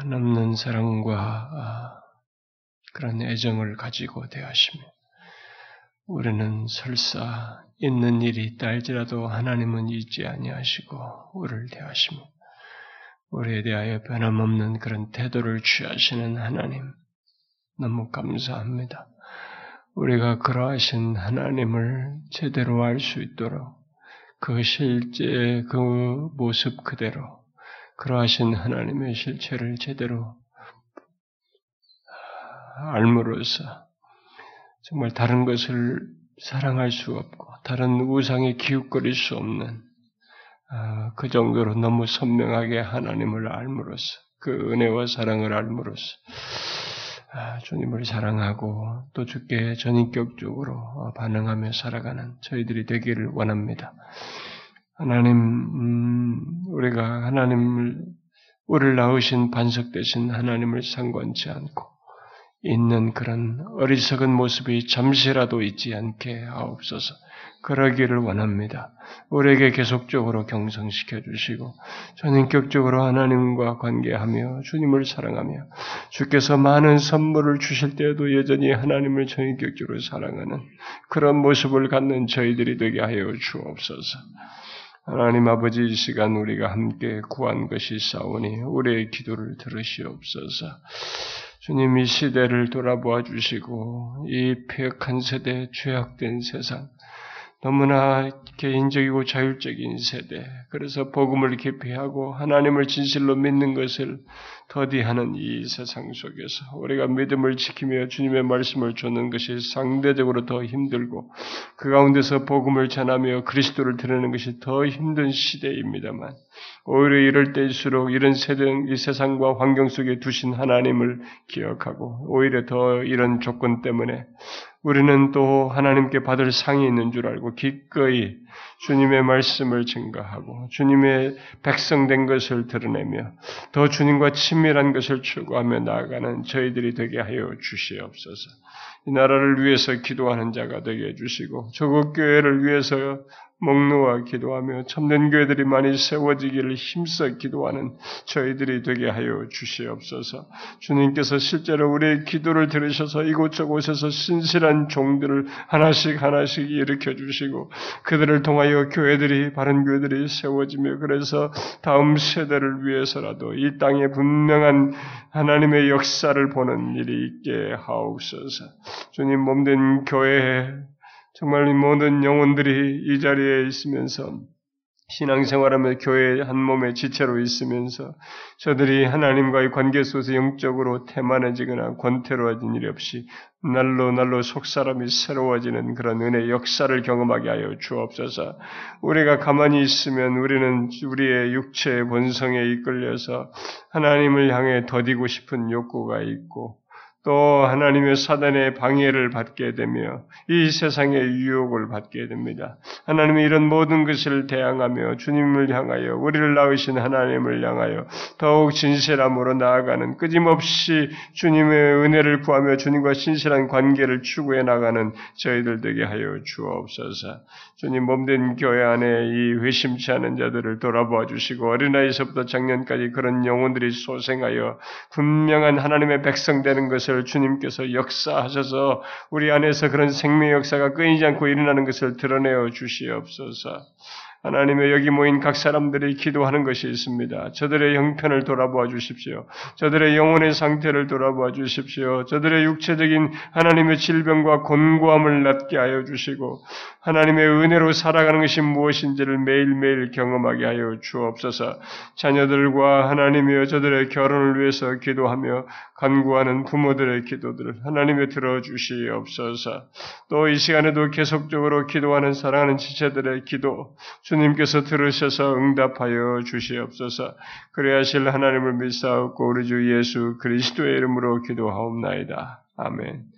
남는 사랑과 그런 애정을 가지고 대하시며 우리는 설사 있는 일이 있다 할지라도 하나님은 잊지 아니하시고 우리를 대하시며 우리에 대하여 변함없는 그런 태도를 취하시는 하나님 너무 감사합니다. 우리가 그러하신 하나님을 제대로 알 수 있도록 그 실제 그 모습 그대로 그러하신 하나님의 실체를 제대로 알므로써 정말 다른 것을 사랑할 수 없고 다른 우상에 기웃거릴 수 없는 그 정도로 너무 선명하게 하나님을 알므로써 그 은혜와 사랑을 알므로써 주님을 사랑하고 또 주께 전인격적으로 반응하며 살아가는 저희들이 되기를 원합니다. 하나님, 우리가 하나님을, 우리를 낳으신 반석 되신 하나님을 상관치 않고 있는 그런 어리석은 모습이 잠시라도 잊지 않게 하옵소서. 그러기를 원합니다. 우리에게 계속적으로 경성시켜 주시고 전인격적으로 하나님과 관계하며 주님을 사랑하며 주께서 많은 선물을 주실 때에도 여전히 하나님을 전인격적으로 사랑하는 그런 모습을 갖는 저희들이 되게 하여 주옵소서. 하나님 아버지 이 시간 우리가 함께 구한 것이 있사오니 우리의 기도를 들으시옵소서. 주님 이 시대를 돌아보아 주시고 이 폐역한 세대, 죄악된 세상, 너무나 개인적이고 자율적인 세대, 그래서 복음을 기피하고 하나님을 진실로 믿는 것을 더디하는 이 세상 속에서 우리가 믿음을 지키며 주님의 말씀을 좇는 것이 상대적으로 더 힘들고 그 가운데서 복음을 전하며 그리스도를 드리는 것이 더 힘든 시대입니다만, 오히려 이럴 때일수록 이런 세대, 이 세상과 환경 속에 두신 하나님을 기억하고 오히려 더 이런 조건 때문에 우리는 또 하나님께 받을 상이 있는 줄 알고 기꺼이 주님의 말씀을 증거하고 주님의 백성된 것을 드러내며 더 주님과 친밀한 것을 추구하며 나아가는 저희들이 되게 하여 주시옵소서. 이 나라를 위해서 기도하는 자가 되게 해주시고 조국 교회를 위해서 목놓아 기도하며 참된 교회들이 많이 세워지기를 힘써 기도하는 저희들이 되게 하여 주시옵소서. 주님께서 실제로 우리의 기도를 들으셔서 이곳저곳에서 신실한 종들을 하나씩 하나씩 일으켜 주시고 그들을 통하여 교회들이, 바른 교회들이 세워지며 그래서 다음 세대를 위해서라도 이 땅에 분명한 하나님의 역사를 보는 일이 있게 하옵소서. 주님 몸된 교회에 정말 모든 영혼들이 이 자리에 있으면서 신앙생활하며 교회의 한 몸의 지체로 있으면서 저들이 하나님과의 관계 속에서 영적으로 태만해지거나 권태로워진 일이 없이 날로 속사람이 새로워지는 그런 은혜의 역사를 경험하게 하여 주옵소서. 우리가 가만히 있으면 우리는 우리의 육체의 본성에 이끌려서 하나님을 향해 더디고 싶은 욕구가 있고 또 하나님의 사단의 방해를 받게 되며 이 세상의 유혹을 받게 됩니다. 하나님의 이런 모든 것을 대항하며 주님을 향하여 우리를 낳으신 하나님을 향하여 더욱 진실함으로 나아가는, 끊임없이 주님의 은혜를 구하며 주님과 신실한 관계를 추구해 나가는 저희들 되게 하여 주옵소서. 주님 몸된 교회 안에 이 회심치 않은 자들을 돌아보아 주시고 어린아이서부터 장년까지 그런 영혼들이 소생하여 분명한 하나님의 백성되는 것을 주님께서 역사하셔서 우리 안에서 그런 생명의 역사가 끊이지 않고 일어나는 것을 드러내어 주시옵소서. 하나님의 여기 모인 각 사람들이 기도하는 것이 있습니다. 저들의 형편을 돌아보아 주십시오. 저들의 영혼의 상태를 돌아보아 주십시오. 저들의 육체적인 하나님의 질병과 곤고함을 낫게 하여 주시고 하나님의 은혜로 살아가는 것이 무엇인지를 매일매일 경험하게 하여 주옵소서. 자녀들과 하나님이여 저들의 결혼을 위해서 기도하며 간구하는 부모들의 기도들을 하나님의 들어주시옵소서. 또 이 시간에도 계속적으로 기도하는 사랑하는 지체들의 기도 주님께서 들으셔서 응답하여 주시옵소서. 그리하실 하나님을 믿사옵고 우리 주 예수 그리스도의 이름으로 기도하옵나이다. 아멘.